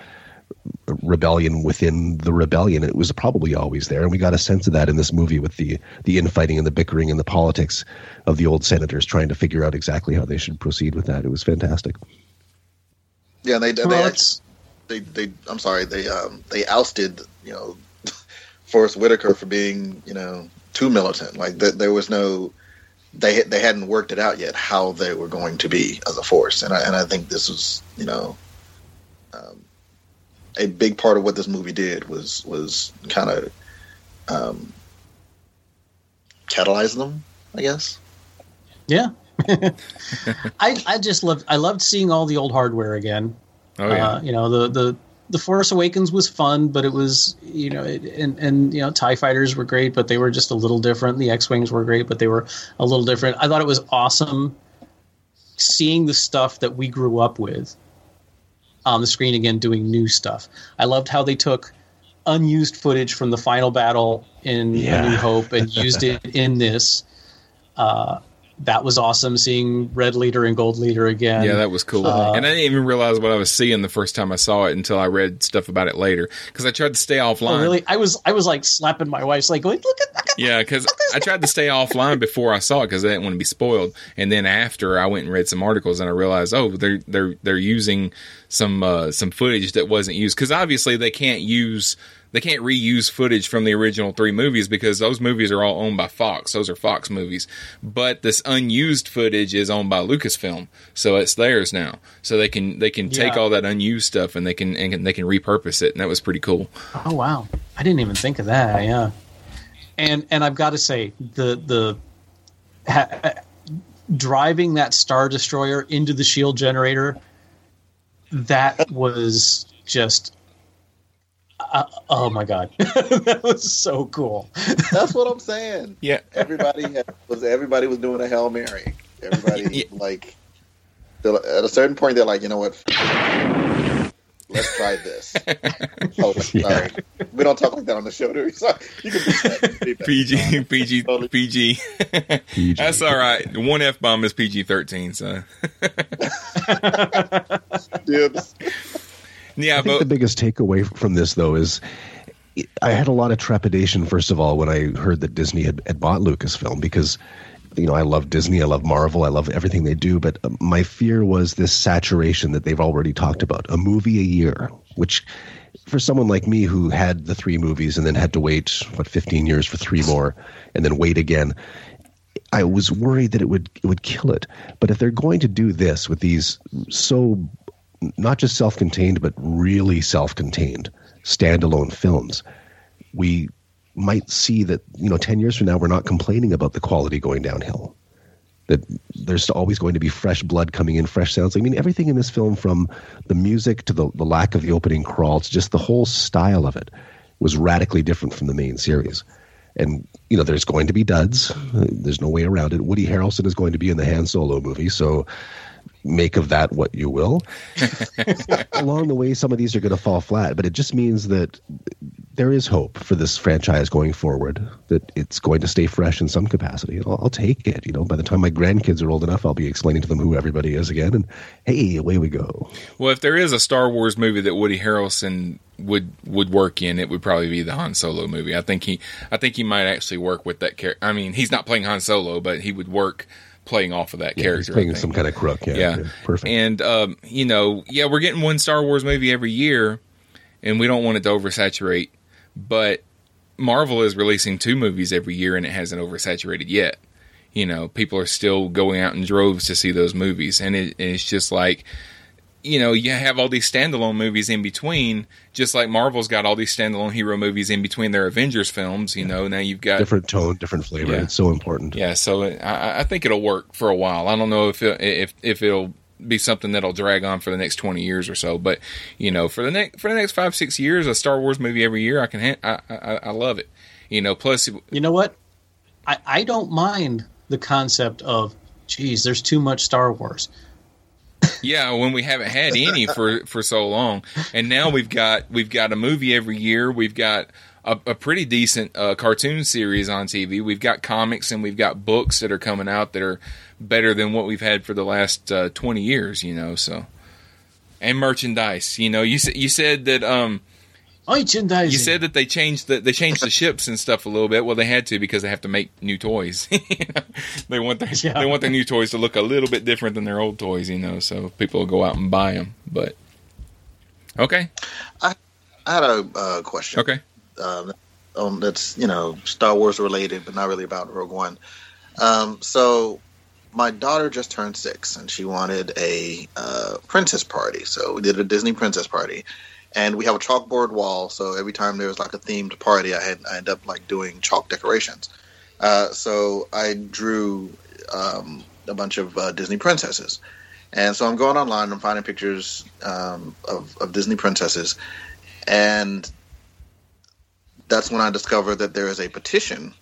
rebellion within the rebellion. It was probably always there, and we got a sense of that in this movie with the the infighting and the bickering and the politics of the old senators trying to figure out exactly how they should proceed with that. It was fantastic. Yeah, they did. Well, They, they, I'm sorry. They, um, they ousted, you know, Forrest Whitaker for being, you know, too militant. Like the, there was no, they, they hadn't worked it out yet how they were going to be as a force. And I, and I think this was, you know, um, a big part of what this movie did was, was kind of, um, catalyze them, I guess. Yeah. I, I just loved, I loved seeing all the old hardware again. Oh, yeah. uh, you know, the, the the Force Awakens was fun, but it was, you know, it, and, and, you know, TIE fighters were great, but they were just a little different. The X-Wings were great, but they were a little different. I thought it was awesome seeing the stuff that we grew up with on the screen again doing new stuff. I loved how they took unused footage from the final battle in yeah. A New Hope and used it in this. Uh That was awesome seeing Red Leader and Gold Leader again. Yeah, that was cool. Uh, and I didn't even realize what I was seeing the first time I saw it until I read stuff about it later, because I tried to stay offline. Oh, really? I was I was like slapping my wife's like, look at that. Yeah, because I tried to stay offline before I saw it because I didn't want to be spoiled. And then after I went and read some articles and I realized, oh, they're they're they're using some uh, some footage that wasn't used, because obviously they can't use. They can't reuse footage from the original three movies because those movies are all owned by Fox. Those are Fox movies. But this unused footage is owned by Lucasfilm, so it's theirs now. So they can they can take yeah. all that unused stuff and they can and can, they can repurpose it, and that was pretty cool. Oh wow, I didn't even think of that. Yeah, and and I've got to say the the ha, driving that Star Destroyer into the shield generator, that was just. Uh, oh my god, that was so cool. That's what I'm saying. Yeah, everybody had, was everybody was doing a Hail Mary. Everybody yeah. like at a certain point they're like, you know what? Let's try this. Oh, sorry. Yeah. We don't talk like that on the show, do we? Sorry. You can be that. P G, P G, totally. P G. P G. That's all right. One F bomb is P G thirteen, son. Yeah, I think but the biggest takeaway from this, though, is I had a lot of trepidation, first of all, when I heard that Disney had, had bought Lucasfilm, because, you know, I love Disney, I love Marvel, I love everything they do, but my fear was this saturation that they've already talked about, a movie a year, which for someone like me who had the three movies and then had to wait, what, fifteen years for three more and then wait again, I was worried that it would it would kill it. But if they're going to do this with these so not just self-contained, but really self-contained standalone films, we might see that, you know, ten years from now, we're not complaining about the quality going downhill, that there's always going to be fresh blood coming in, fresh sounds. I mean, everything in this film, from the music to the, the lack of the opening crawl, to just the whole style of it, was radically different from the main series. And, you know, there's going to be duds. There's no way around it. Woody Harrelson is going to be in the Han Solo movie, so make of that what you will. Along the way, some of these are going to fall flat, but it just means that there is hope for this franchise going forward, that it's going to stay fresh in some capacity. I'll, I'll take it. You know, by the time my grandkids are old enough, I'll be explaining to them who everybody is again, and hey, away we go. Well, if there is a Star Wars movie that Woody Harrelson would would work in, it would probably be the Han Solo movie. I think he, I think he might actually work with that character. I mean, he's not playing Han Solo, but he would work playing off of that yeah, character. He's playing some kind of crook. Yeah, yeah. yeah perfect. And um, you know, yeah, we're getting one Star Wars movie every year, and we don't want it to oversaturate. But Marvel is releasing two movies every year, and it hasn't oversaturated yet. You know, people are still going out in droves to see those movies. And, it, and it's just like, you know, you have all these standalone movies in between, just like Marvel's got all these standalone hero movies in between their Avengers films. You know, now you've got different tone, different flavor. Yeah. It's so important. Yeah, so I, I think it'll work for a while. I don't know if it, if if it'll be something that'll drag on for the next twenty years or so, but you know, for the next for the next five six years, a Star Wars movie every year, I can ha- I, I I love it. You know, plus you know what, I I don't mind the concept of, geez, there's too much Star Wars. Yeah, when we haven't had any for, for so long, and now we've got we've got a movie every year. We've got a, a pretty decent uh, cartoon series on T V. We've got comics and we've got books that are coming out that are better than what we've had for the last uh, twenty years, you know, so. And merchandise, you know, you you said that um merchandising. You said that they changed the they changed the ships and stuff a little bit. Well, they had to, because they have to make new toys. They want their yeah. they want their new toys to look a little bit different than their old toys, you know, so people will go out and buy them. But okay. I I had a uh, question. Okay. Um, um that's, you know, Star Wars related, but not really about Rogue One. Um so my daughter just turned six, and she wanted a uh, princess party. So we did a Disney princess party, and we have a chalkboard wall. So every time there was like a themed party, I had I end up like doing chalk decorations. Uh, so I drew um, a bunch of uh, Disney princesses, and so I'm going online and I'm finding pictures um, of, of Disney princesses, and that's when I discovered that there is a petition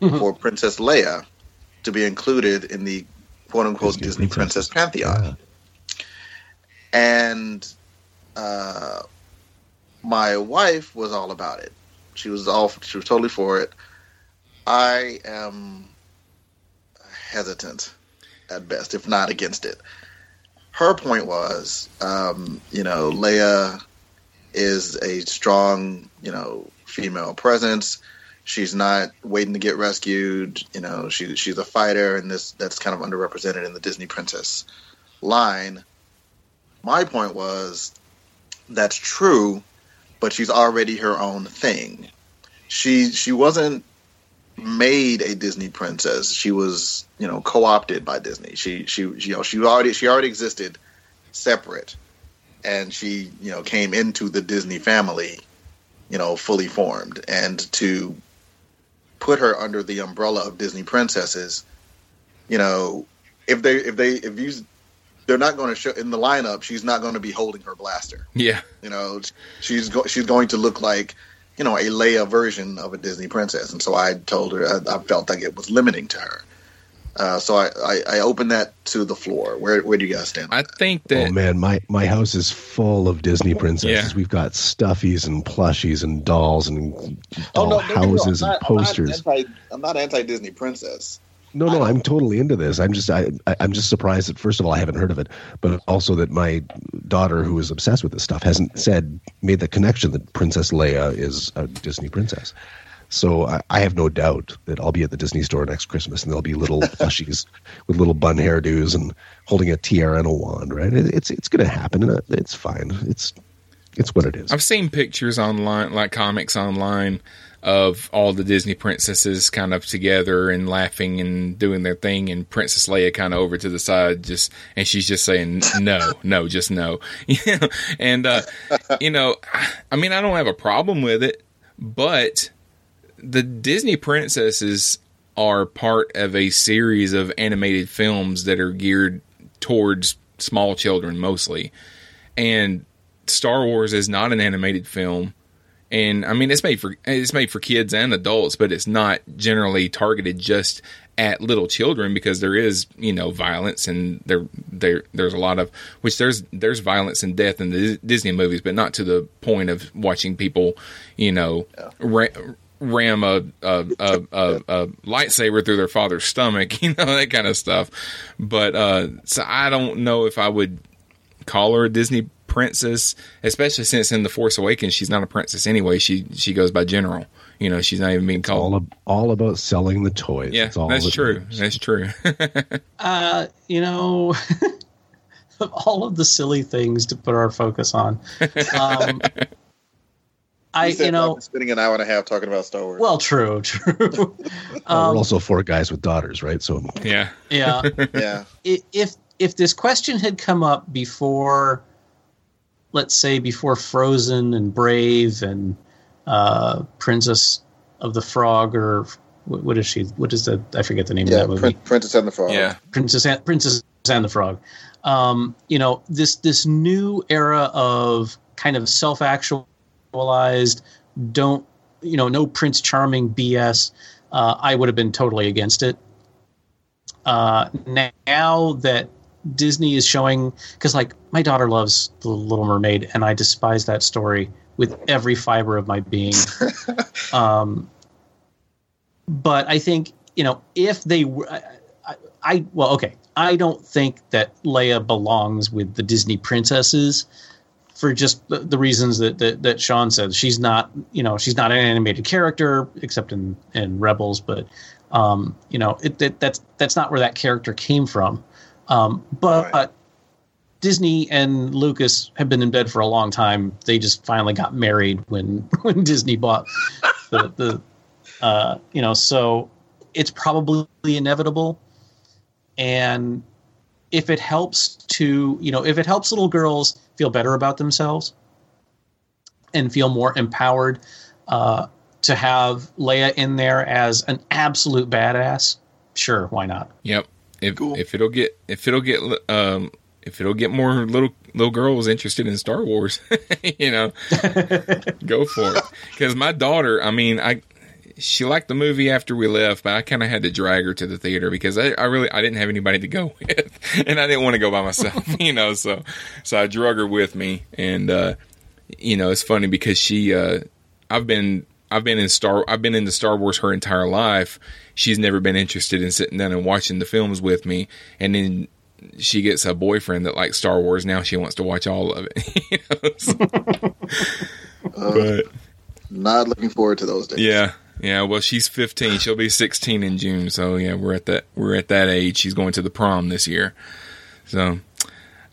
mm-hmm. for Princess Leia to be included in the quote-unquote Disney, Disney Princess, Princess Pantheon. Yeah. And uh, my wife was all about it. She was all, she was totally for it. I am hesitant at best, if not against it. Her point was, um, you know, Leia is a strong, you know, female presence. She's not waiting to get rescued. You know, she she's a fighter, and this that's kind of underrepresented in the Disney princess line. My point was, that's true, but she's already her own thing. She she wasn't made a Disney princess. She was, you know, co-opted by Disney. She she you know she already she already existed separate, and she, you know, came into the Disney family, you know, fully formed. And to put her under the umbrella of Disney princesses, you know, if they if they if you they're not going to show in the lineup, she's not going to be holding her blaster. Yeah, you know, she's go, she's going to look like, you know, a Leia version of a Disney princess. And so I told her I, I felt like it was limiting to her. Uh, so I, I, I open that to the floor. Where where do you guys stand? I think that... Oh, man, my, my house is full of Disney princesses. Yeah. We've got stuffies and plushies and dolls and doll oh, no, houses not, and posters. I'm not, anti, I'm not anti-Disney princess. No, no, I'm totally into this. I'm just I, I'm just surprised that, first of all, I haven't heard of it, but also that my daughter, who is obsessed with this stuff, hasn't said, made the connection that Princess Leia is a Disney princess. So I, I have no doubt that I'll be at the Disney store next Christmas and there'll be little plushies with little bun hairdos and holding a tiara and a wand, right? It, it's it's going to happen, and it's fine. It's it's what it is. I've seen pictures online, like comics online, of all the Disney princesses kind of together and laughing and doing their thing, and Princess Leia kind of over to the side, just, and she's just saying, no, no, just no. And, uh, you know, I mean, I don't have a problem with it, but the Disney princesses are part of a series of animated films that are geared towards small children mostly. And Star Wars is not an animated film. And I mean, it's made for it's made for kids and adults, but it's not generally targeted just at little children, because there is, you know, violence, and there there there's a lot of which there's there's violence and death in the Disney movies, but not to the point of watching people, you know, yeah. ra- ram a a, a, a a lightsaber through their father's stomach, you know, that kind of stuff. But uh, so I don't know if I would call her a Disney princess, especially since in The Force Awakens she's not a princess anyway. She she goes by General. You know, she's not even being called. All, ab- all about selling the toys. Yeah, all that's, true. that's true. That's true. uh, you know, of all of the silly things to put our focus on, um, I you, you know spending an hour and a half talking about Star Wars. Well, true, true. um, well, we're also four guys with daughters, right? So yeah, yeah, yeah. If if this question had come up before. Let's say before Frozen and Brave and uh, Princess of the Frog, or what, what is she? What is the? I forget the name yeah, of that movie. Princess and the Frog. Yeah, Princess and, Princess and the Frog. Um, you know, this this new era of kind of self actualized, don't you know, no Prince Charming B S. Uh, I would have been totally against it. Uh, now that Disney is showing, because like my daughter loves The Little Mermaid and I despise that story with every fiber of my being. um, but I think, you know, if they were, I, I, I, well, okay. I don't think that Leia belongs with the Disney princesses for just the, the reasons that, that, that Sean said. She's not, you know, she's not an animated character except in, in Rebels, but um, you know, it, that, that's, that's not where that character came from. Um, but right. Disney and Lucas have been in bed for a long time. They just finally got married when, when Disney bought the, the uh, you know, so it's probably inevitable. And if it helps to, you know, if it helps little girls feel better about themselves and feel more empowered, uh, to have Leia in there as an absolute badass, sure, why not? Yep. If, cool. if it'll get if it'll get um, if it'll get more little little girls interested in Star Wars, you know, go for it. Because my daughter, I mean, I she liked the movie after we left, but I kind of had to drag her to the theater because I, I really I didn't have anybody to go with, and I didn't want to go by myself, you know. So so I drug her with me, and uh, you know, it's funny because she uh, I've been. I've been in Star. I've been into Star Wars her entire life. She's never been interested in sitting down and watching the films with me. And then she gets a boyfriend that likes Star Wars. Now she wants to watch all of it. You know, so. uh, but not looking forward to those days. Yeah, yeah. Well, she's fifteen. She'll be sixteen in June. So yeah, we're at that. We're at that age. She's going to the prom this year. So.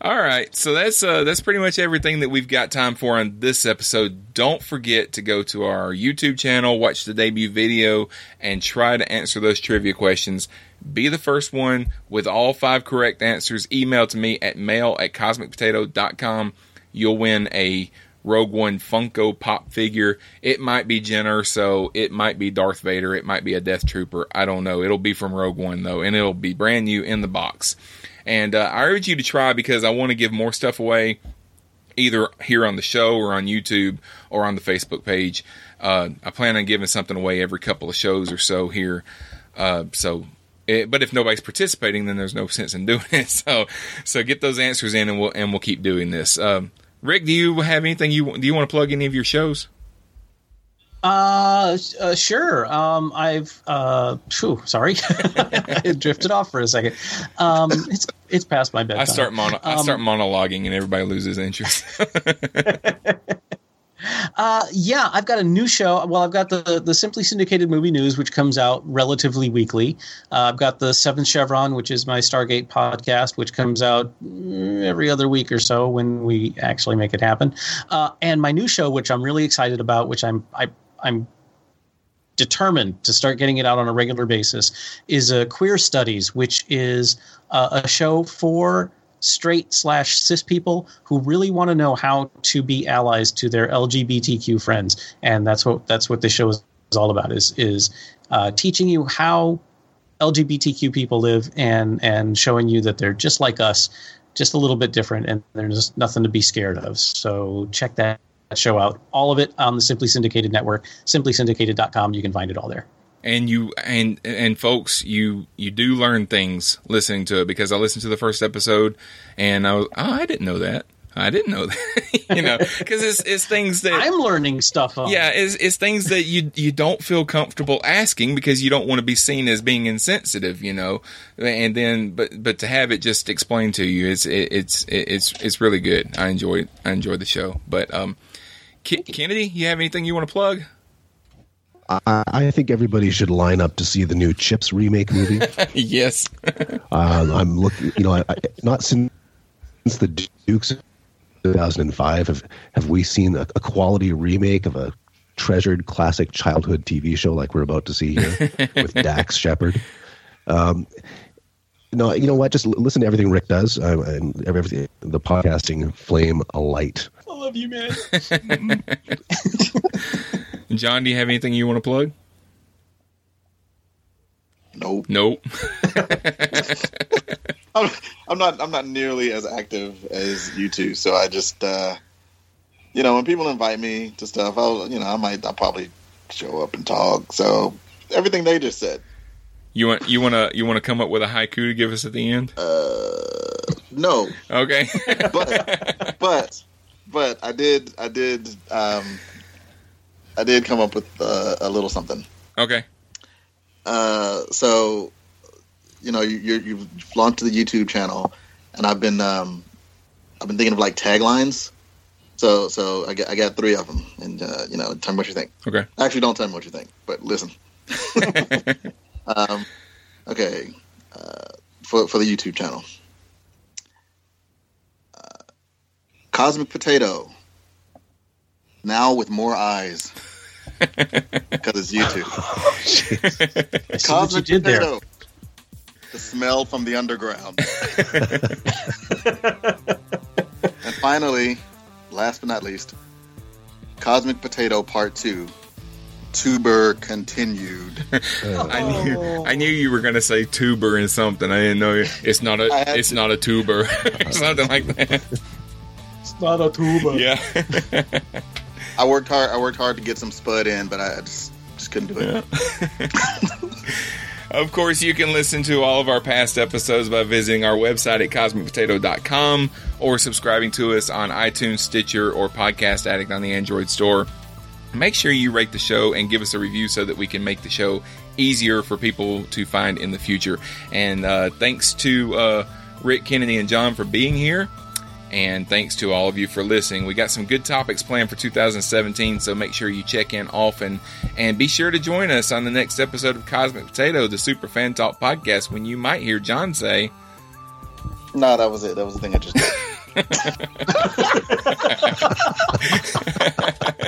All right, so that's uh, that's pretty much everything that we've got time for on this episode. Don't forget to go to our YouTube channel, watch the debut video, and try to answer those trivia questions. Be the first one with all five correct answers. Email to me at mail at cosmic potato dot com. You'll win a Rogue One Funko Pop figure. It might be Jyn Erso. It might be Darth Vader. It might be a Death Trooper. I don't know. It'll be from Rogue One, though, and it'll be brand new in the box. And uh, I urge you to try because I want to give more stuff away either here on the show or on YouTube or on the Facebook page. Uh, I plan on giving something away every couple of shows or so here. Uh, so It, but if nobody's participating, then there's no sense in doing it. So, so get those answers in, and we'll and we'll keep doing this. Um, Rick, do you have anything you do? You want to plug any of your shows? Uh, uh sure. Um, I've uh, phew, sorry, it drifted off for a second. Um, it's it's past my bedtime. I start mono- um, I start monologuing, and everybody loses interest. Uh, yeah, I've got a new show. Well, I've got the, the Simply Syndicated Movie News, which comes out relatively weekly. Uh, I've got the Seventh Chevron, which is my Stargate podcast, which comes out every other week or so when we actually make it happen. Uh, and my new show, which I'm really excited about, which I'm I, I'm determined to start getting it out on a regular basis, is uh, Queer Studies, which is uh, a show for straight slash cis people who really want to know how to be allies to their L G B T Q friends. And that's what that's what this show is all about, is is uh, teaching you how L G B T Q people live and and showing you that they're just like us, just a little bit different, and there's nothing to be scared of. So check that show out. All of it on the Simply Syndicated Network, simply syndicated dot com. You can find it all there. And you and and folks, you you do learn things listening to it, because I listened to the first episode and I was oh I didn't know that I didn't know that you know, because it's it's things that I'm learning stuff on. Yeah, it's it's things that you you don't feel comfortable asking because you don't want to be seen as being insensitive, you know. And then but but to have it just explained to you, it's it, it's it, it's it's really good. I enjoy I enjoy the show. But um, K- Kennedy, you have anything you want to plug? I think everybody should line up to see the new Chips remake movie. Yes, uh, I'm looking. You know, I, I, not since the Dukes of two thousand five have have we seen a, a quality remake of a treasured classic childhood T V show like we're about to see here with Dax Shepard. Um, no, you know what? Just l- listen to everything Rick does uh, and everything the podcasting flame alight. I love you, man. John, do you have anything you want to plug? Nope. Nope. I'm, I'm not. I'm not nearly as active as you two. So I just, uh, you know, when people invite me to stuff, I'll, you know, I might, I'll probably show up and talk. So everything they just said. You want you want to you want to come up with a haiku to give us at the end? Uh, no. Okay. but but but I did I did. Um, I did come up with uh, a little something. Okay. Uh, so, you know, you, you, you've launched the YouTube channel, and I've been, um, I've been thinking of like taglines. So, so I got, I got three of them, and uh, you know, tell me what you think. Okay. Actually, don't tell me what you think, but listen. um, okay. Uh, for for the YouTube channel, uh, Cosmic Potato. Now with more eyes, because it's YouTube. Oh, Cosmic Potato, the smell from the underground. And finally, last but not least, Cosmic Potato Part Two, Tuber Continued. Oh. I knew I knew you were going to say tuber and something. I didn't know it's not a it's to. not a tuber or something like that. It's not a tuber. Yeah. I worked hard. I worked hard to get some spud in, but I just, just couldn't do it. Yeah. Of course, you can listen to all of our past episodes by visiting our website at cosmic potato dot com or subscribing to us on iTunes, Stitcher, or Podcast Addict on the Android store. Make sure you rate the show and give us a review so that we can make the show easier for people to find in the future. And uh, thanks to uh, Rick, Kennedy, and John for being here. And thanks to all of you for listening. We got some good topics planned for two thousand seventeen, so make sure you check in often. And be sure to join us on the next episode of Cosmic Potato, the Super Fan Talk podcast, when you might hear John say... No, that was it. That was the thing I just did.